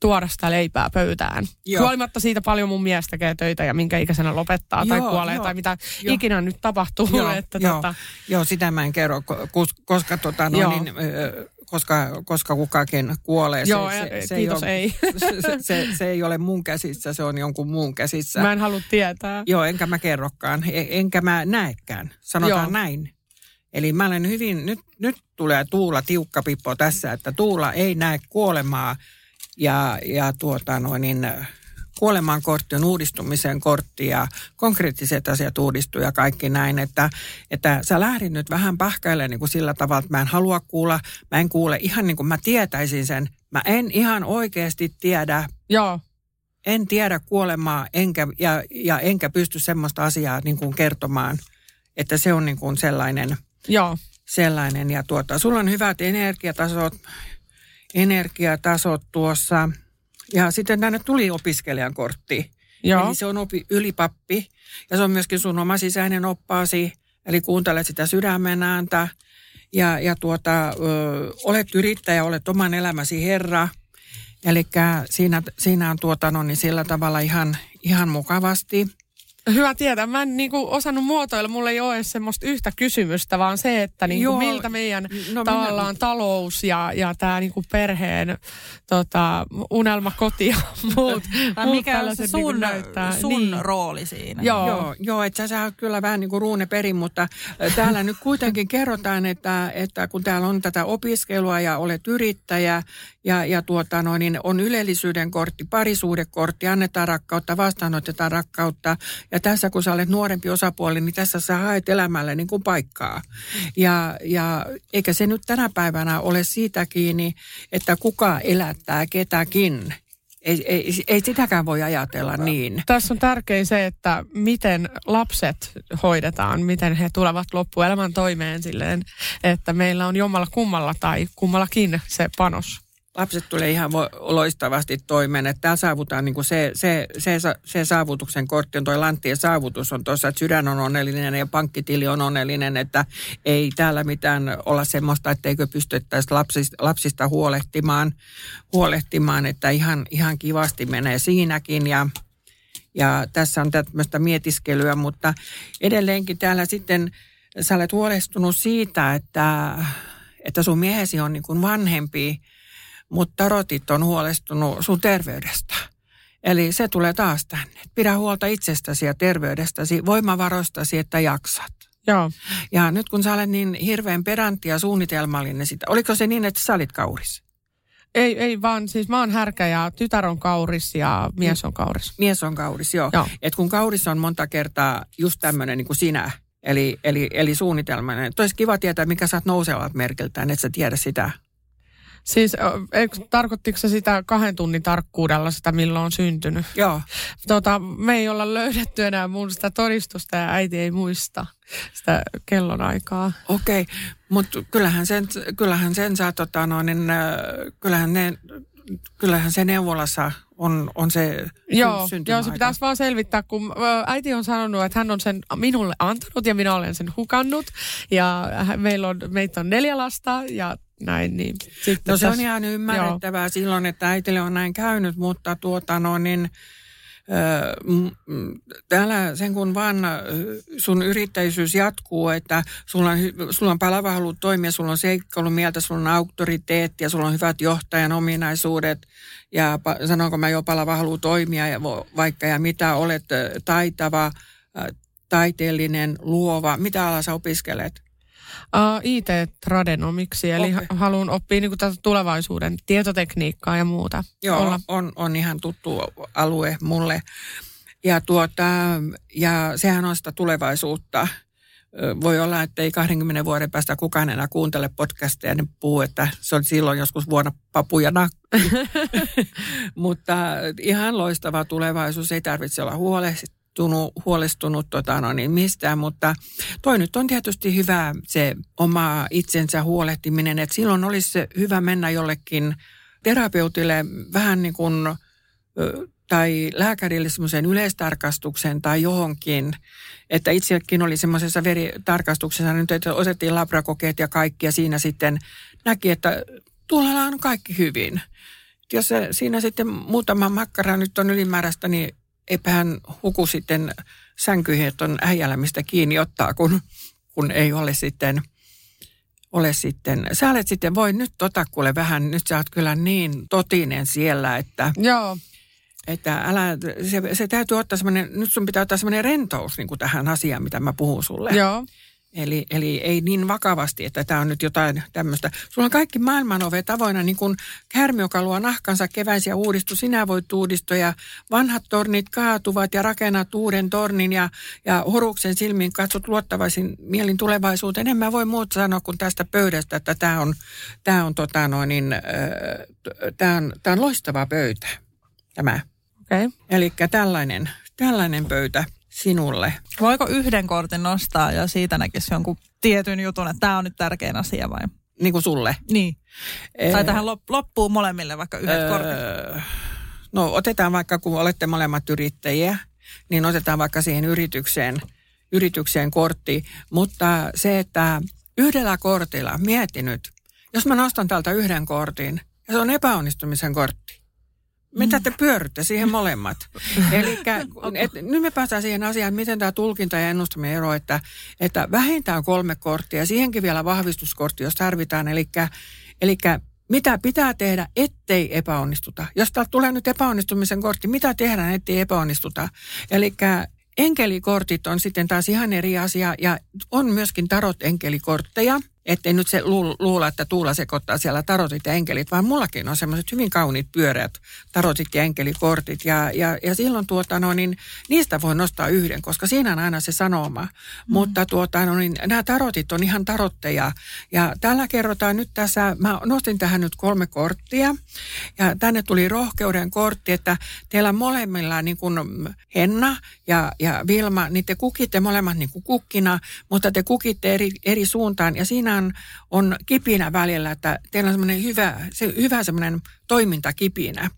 tuoda sitä leipää pöytään. Joo. Huolimatta siitä paljon mun mies tekee töitä ja minkä ikäisenä lopettaa joo, tai kuolee joo, tai mitä jo. Ikinä nyt tapahtuu. Joo, että jo. Tota... joo, sitä mä en kerro, koska, tota, no, niin, koska, koska kukakin kuolee. Joo, se, se, se, kiitos ei ole, ei. Se, se, se ei ole mun käsissä, se on jonkun muun käsissä. Mä en halua tietää. Joo, enkä mä kerrokaan, enkä mä näekään, sanotaan joo. Näin. Eli mä olen hyvin, nyt, nyt tulee Tuula tiukka pippo tässä, että Tuula ei näe kuolemaa. Ja, ja tuota, no, niin kuoleman kortti on uudistumisen kortti ja konkreettiset asiat uudistuu ja kaikki näin. Että, että sä lähdin nyt vähän pähkäilemään niin kuin sillä tavalla, että mä en halua kuulla, mä en kuule ihan niin kuin mä tietäisin sen. Mä en ihan oikeasti tiedä. Joo. En tiedä kuolemaa enkä, ja, ja enkä pysty semmoista asiaa niin kuin kertomaan, että se on niin kuin sellainen. Joo. Sellainen. Ja tuota, sulla on hyvät energiatasot. energiatasot tuossa. Ja sitten tänne tuli opiskelijan kortti. Joo. Eli se on opi, ylipappi. Ja se on myöskin sun oma sisäinen oppaasi. Eli kuuntelet sitä sydämen ääntä. Ja, ja tuota, ö, olet yrittäjä, olet oman elämäsi herra. Eli siinä, siinä on tuotanut niin sillä tavalla ihan, ihan mukavasti. Hyvä tietää. Mä en niin kuin osannut muotoilla. Mulla ei ole semmoista yhtä kysymystä, vaan se, että niin kuin Joo, miltä meidän no tavallaan minä... talous ja, ja tämä niin kuin perheen tota, unelmakoti ja muut. Tai mikä on se sun, niin sun niin. rooli siinä. Joo, Joo, Joo että sä oot kyllä vähän niin kuin ruuneperin, mutta täällä nyt kuitenkin kerrotaan, että, että kun täällä on tätä opiskelua ja olet yrittäjä ja, ja tuota, no, niin on ylellisyyden kortti, parisuudekortti, annetaan rakkautta, vastaanotetaan rakkautta. Ja tässä kun sä olet nuorempi osapuoli, niin tässä sä haet elämälle niin kuin paikkaa. Ja, ja eikä se nyt tänä päivänä ole siitä kiinni, että kuka elättää ketäkin. Ei, ei, ei sitäkään voi ajatella niin. Tässä on tärkein se, että miten lapset hoidetaan, miten he tulevat loppuelämän toimeen silleen, että meillä on jommalla kummalla tai kummallakin se panos. Lapset tulee ihan loistavasti toimeen, että täällä saavutaan niin kuin se, se, se, se saavutuksen kortti on toi Lanttien saavutus on tuossa, että sydän on onnellinen ja pankkitili on onnellinen, että ei täällä mitään olla semmoista, etteikö pystyttäisi lapsista, lapsista huolehtimaan, huolehtimaan, että ihan, ihan kivasti menee siinäkin ja ja tässä on tämmöistä mietiskelyä, mutta edelleenkin täällä sitten sä olet huolestunut siitä, että, että sun miehesi on niin kuin vanhempi. Mutta tarotit on huolestunut sun terveydestä. Eli se tulee taas tänne. Pidä huolta itsestäsi ja terveydestäsi, voimavarostasi, että jaksat. Joo. Ja nyt kun sä olet niin hirveän pedantti ja suunnitelmallinen sitä, oliko se niin, että sä olit kauris? Ei, ei vaan, siis mä oon härkä ja tytär on kauris ja mies on kauris. Mies on kauris, joo. joo. Et kun kauris on monta kertaa just tämmöinen niin kuin sinä, eli, eli, eli suunnitelmallinen. Tois kiva tietää, mikä sä oot nousevat merkiltään, et sä tiedä sitä. Siis tarkoittiko se sitä kahden tunnin tarkkuudella, sitä milloin on syntynyt? Joo. Tota, me ei olla löydetty enää mun sitä todistusta ja äiti ei muista sitä kellonaikaa. Okei, okay. Mutta kyllähän sen, kyllähän sen saa, tota, no, niin, kyllähän, ne, kyllähän se neuvolassa on, on se joo, syntymäaika. Joo, se pitäisi vaan selvittää, kun äiti on sanonut, että hän on sen minulle antanut ja minä olen sen hukannut. Ja meillä on, meitä on neljä lasta ja... Näin, niin. Sitten no se on ihan ymmärrettävää joo. silloin, että äitille on näin käynyt, mutta tuota no niin, täällä sen kun vaan sun yrittäjyys jatkuu, että sulla on, sulla on palava halu toimia, sulla on seikkailumieltä, sulla on auktoriteetti ja sulla on hyvät johtajan ominaisuudet ja sanonko mä jo palava halu toimia ja vaikka ja mitä olet taitava, taiteellinen, luova, mitä alaa sä opiskelet? Uh, I T-tradenomiksi, eli okay. haluan oppia niin kuin tätä tulevaisuuden tietotekniikkaa ja muuta. Joo, Olla... on, on ihan tuttu alue mulle. Ja, tuota, ja sehän on sitä tulevaisuutta. Voi olla, että ei kaksikymmentä vuoden päästä kukaan enää kuuntele podcasteja ja ne puhuu, että se on silloin joskus vuonna papujana. Mutta ihan loistava tulevaisuus, ei tarvitse olla huolehtia. Tunut, huolestunut tota, no niin mistään, mutta toi nyt on tietysti hyvä se oma itsensä huolehtiminen, että silloin olisi hyvä mennä jollekin terapeutille vähän niin kuin tai lääkärille semmoiseen yleistarkastukseen tai johonkin, että itsekin oli semmoisessa veritarkastuksessa nyt, että otettiin labrakokeet ja kaikki ja siinä sitten näki, että tuolla on kaikki hyvin. Jos siinä sitten muutama makkara nyt on ylimääräistä, niin eipä hän huku sitten sänkyihin, että on äijällä mistä kiinni ottaa, kun, kun ei ole sitten, ole sitten. Sä olet sitten, voi nyt ota kuule vähän, nyt sä oot kyllä niin totinen siellä, että, Joo. että älä, se, se täytyy ottaa semmoinen, nyt sun pitää ottaa semmoinen rentous niin kuin tähän asiaan, mitä mä puhun sulle. Joo. Eli, eli ei niin vakavasti, että tämä on nyt jotain tämmöistä. Sulla on kaikki maailman ovet avoinna, niin kuin käärme, joka luo nahkansa keväisiä uudistu, sinä voit uudistua ja vanhat tornit kaatuvat ja rakennat uuden tornin ja, ja horuksen silmiin katsot luottavaisin mielin tulevaisuuteen. En mä voi muuta sanoa kuin tästä pöydästä, että tämä on, tämä on, tota noin, niin, tämä on, tämä on loistava pöytä, tämä. Okay. Eli tällainen, tällainen pöytä. Sinulle. Voiko yhden kortin nostaa ja siitä näkisi jonkun tietyn jutun, että tämä on nyt tärkein asia vai? Niin kuin sulle? Niin. Ee... Tai tähän loppuun molemmille vaikka yhdet öö... kortit. No otetaan vaikka, kun olette molemmat yrittäjiä, niin otetaan vaikka siihen yritykseen, yritykseen kortti. Mutta se, että yhdellä kortilla, mieti nyt, jos mä nostan täältä yhden kortin ja se on epäonnistumisen kortti. Mitä te pyörrytte siihen molemmat? Elikkä, et, nyt me päästään siihen asiaan, että miten tämä tulkinta ja ennustaminen ero, että, että vähintään kolme korttia, siihenkin vielä vahvistuskortti, jos tarvitaan. Eli mitä pitää tehdä, ettei epäonnistuta? Jos täältä tulee nyt epäonnistumisen kortti, mitä tehdään, ettei epäonnistuta? Eli enkelikortit on sitten taas ihan eri asia, ja on myöskin tarot-enkelikortteja. Ettei nyt se luulla, että Tuula sekoittaa siellä tarotit ja enkelit, vaan mullakin on semmoiset hyvin kauniit pyöreät tarotit ja enkelikortit. Ja, ja, ja silloin tuota, no, niin niistä voi nostaa yhden, koska siinä on aina se sanoma. Mm. Mutta tuota, no, niin, nämä tarotit on ihan tarotteja. Ja tällä kerrotaan nyt tässä, mä nostin tähän nyt kolme korttia. Ja tänne tuli rohkeuden kortti, että teillä molemmilla niin kuin Henna ja, ja Vilma, niin te kukitte molemmat niin kuin kukkina, mutta te kukitte eri, eri suuntaan. Ja siinä on kipinä välillä, että teillä on semmoinen hyvä, se, hyvä semmoinen toimintakipinä.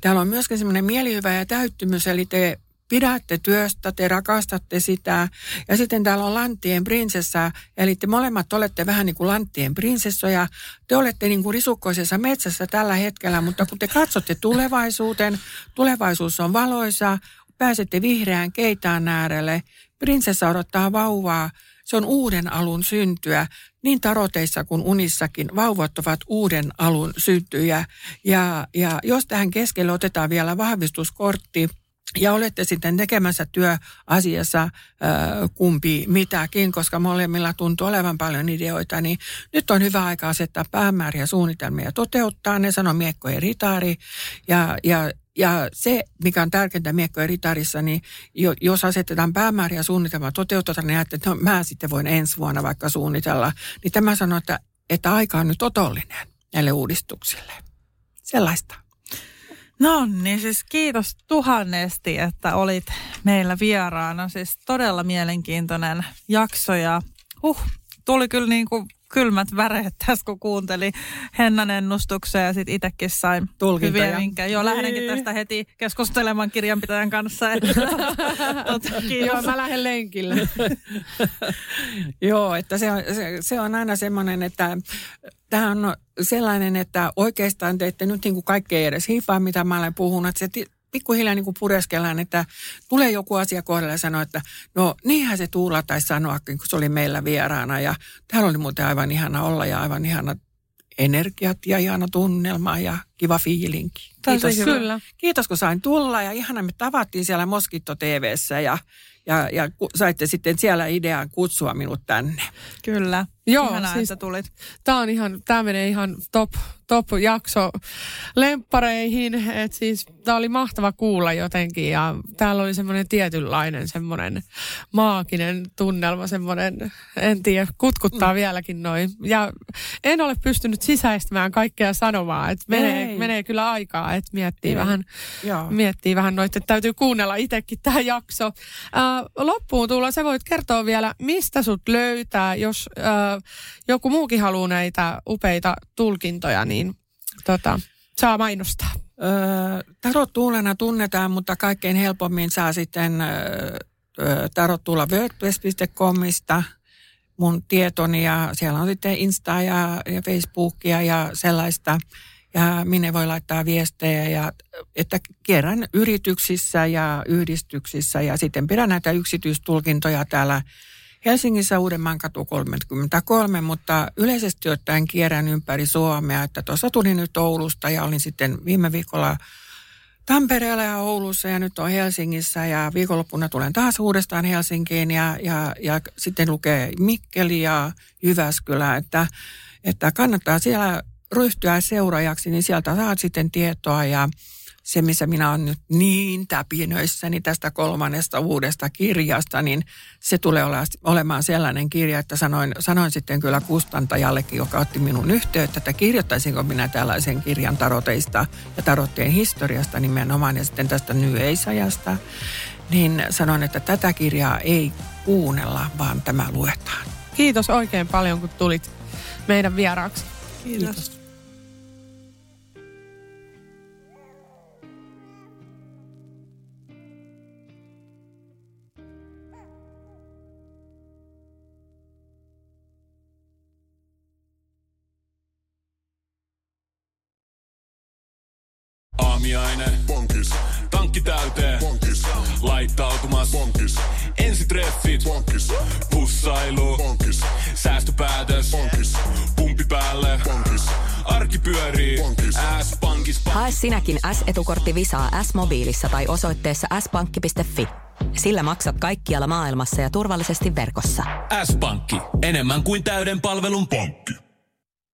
Täällä on myöskin semmoinen mielihyvä ja täyttymys, eli te pidätte työstä, te rakastatte sitä. Ja sitten täällä on lanttien prinsessa, eli te molemmat olette vähän niin kuin lanttien prinsessoja. Te olette niin kuin risukkoisessa metsässä tällä hetkellä, mutta kun te katsotte tulevaisuuteen, tulevaisuus on valoisa, pääsette vihreään keitaan äärelle, prinsessa odottaa vauvaa. Se on uuden alun syntyä, niin taroteissa kuin unissakin. Vauvat ovat uuden alun syntyjä. Ja, ja jos tähän keskelle otetaan vielä vahvistuskortti ja olette sitten tekemässä työasiassa äh, kumpi mitäkin, koska molemmilla tuntuu olevan paljon ideoita, niin nyt on hyvä aika asettaa päämääriä, suunnitelmia ja toteuttaa ne, sanoo miekkojen ritaari ja, ja Ja se, mikä on tärkeintä miekkojen ritarissa, niin jos asetetaan päämääriä suunnitelmaa toteutetaan, niin ajattelee, että no, mä sitten voin ensi vuonna vaikka suunnitella. Niin tämä sanoo, että, että aika on nyt otollinen näille uudistuksille. Sellaista. No niin, siis kiitos tuhannesti, että olit meillä vieraana. Siis todella mielenkiintoinen jakso ja huh, tuli kyllä niin kuin kylmät väreet tässä, kun kuuntelin Hennan ennustuksen ja sitten itsekin sain hyviä vinkkejä. Joo, lähdenkin tästä heti keskustelemaan kirjanpitäjän kanssa. Joo, mä lähden lenkille. Joo, että se on, se, se on aina semmoinen, että tämä on sellainen, että oikeastaan te ette nyt niin kuin kaikkea edes hiipaa, mitä mä olen puhunut, että se t- pikkuhiljaa niin kuin pureskellaan, että tulee joku asia kohdalla ja sanoo, että no niinhän se Tuula taisi sanoa, kun se oli meillä vieraana. Ja täällä oli muuten aivan ihana olla ja aivan ihana energiat ja ihana tunnelma ja kiva fiilinki. Kiitos. Kyllä. Kiitos, kun sain tulla ja ihana me tavattiin siellä Moskitto T V:ssä ja, ja, ja saitte sitten siellä idean kutsua minut tänne. Kyllä. Joo, ihanaa, siis, että tulit. Tämä on ihan, tämä menee ihan top, top jakso lemppareihin, että siis tämä oli mahtava kuulla jotenkin ja täällä oli semmoinen tietynlainen semmoinen maaginen tunnelma, semmoinen, en tiedä, kutkuttaa mm. vieläkin noin. Ja en ole pystynyt sisäistämään kaikkea sanomaa, että menee, menee kyllä aikaa, että miettii Ei. vähän, miettii vähän noita, että täytyy kuunnella itsekin tämä jakso. Äh, loppuun Tuula, sä voit kertoa vielä, mistä sut löytää, jos äh, joku muukin haluaa näitä upeita tulkintoja, niin tota, saa mainostaa. Öö, Tarot-Tuulana tunnetaan, mutta kaikkein helpommin saa sitten öö, tarot tuula dot wordpress dot comista mun tietoni ja siellä on sitten Insta ja, ja Facebookia ja sellaista. Ja minne voi laittaa viestejä, ja, että kierrän yrityksissä ja yhdistyksissä ja sitten pidän näitä yksityistulkintoja täällä Helsingissä Uudenmaan katu kolmekymmentäkolme, mutta yleisesti ottaen kierrän ympäri Suomea, että tuossa tulin nyt Oulusta ja olin sitten viime viikolla Tampereella ja Oulussa ja nyt on Helsingissä ja viikonloppuna tulen taas uudestaan Helsinkiin ja, ja, ja sitten lukee Mikkeli ja Jyväskylä, että, että kannattaa siellä ryhtyä seuraajaksi, niin sieltä saat sitten tietoa ja se, missä minä olen nyt niin täpinöissäni tästä kolmannesta uudesta kirjasta, niin se tulee olemaan sellainen kirja, että sanoin, sanoin sitten kyllä kustantajallekin, joka otti minun yhteyttä, että kirjoittaisinko minä tällaisen kirjan taroteista ja tarottien historiasta nimenomaan ja sitten tästä nyöisajasta, niin sanoin, että tätä kirjaa ei kuunnella, vaan tämä luetaan. Kiitos oikein paljon, kun tulit meidän vieraaksi. Kiitos. Kiitos. Aamiainen. Bonkis. Tankki täyteen. Bonkis. Laittautumas. Bonkis. Ensitreffit. Bonkis. Pussailu. Bonkis. Säästöpäätös. Bonkis. Pumpi päälle. Bonkis. Arki pyörii. Bonkis. S-pankis. Pankis. Hae sinäkin S-etukortti Visaa S-mobiilissa tai osoitteessa s pankki piste fi. Sillä maksat kaikkialla maailmassa ja turvallisesti verkossa. S-pankki. Enemmän kuin täyden palvelun pankki.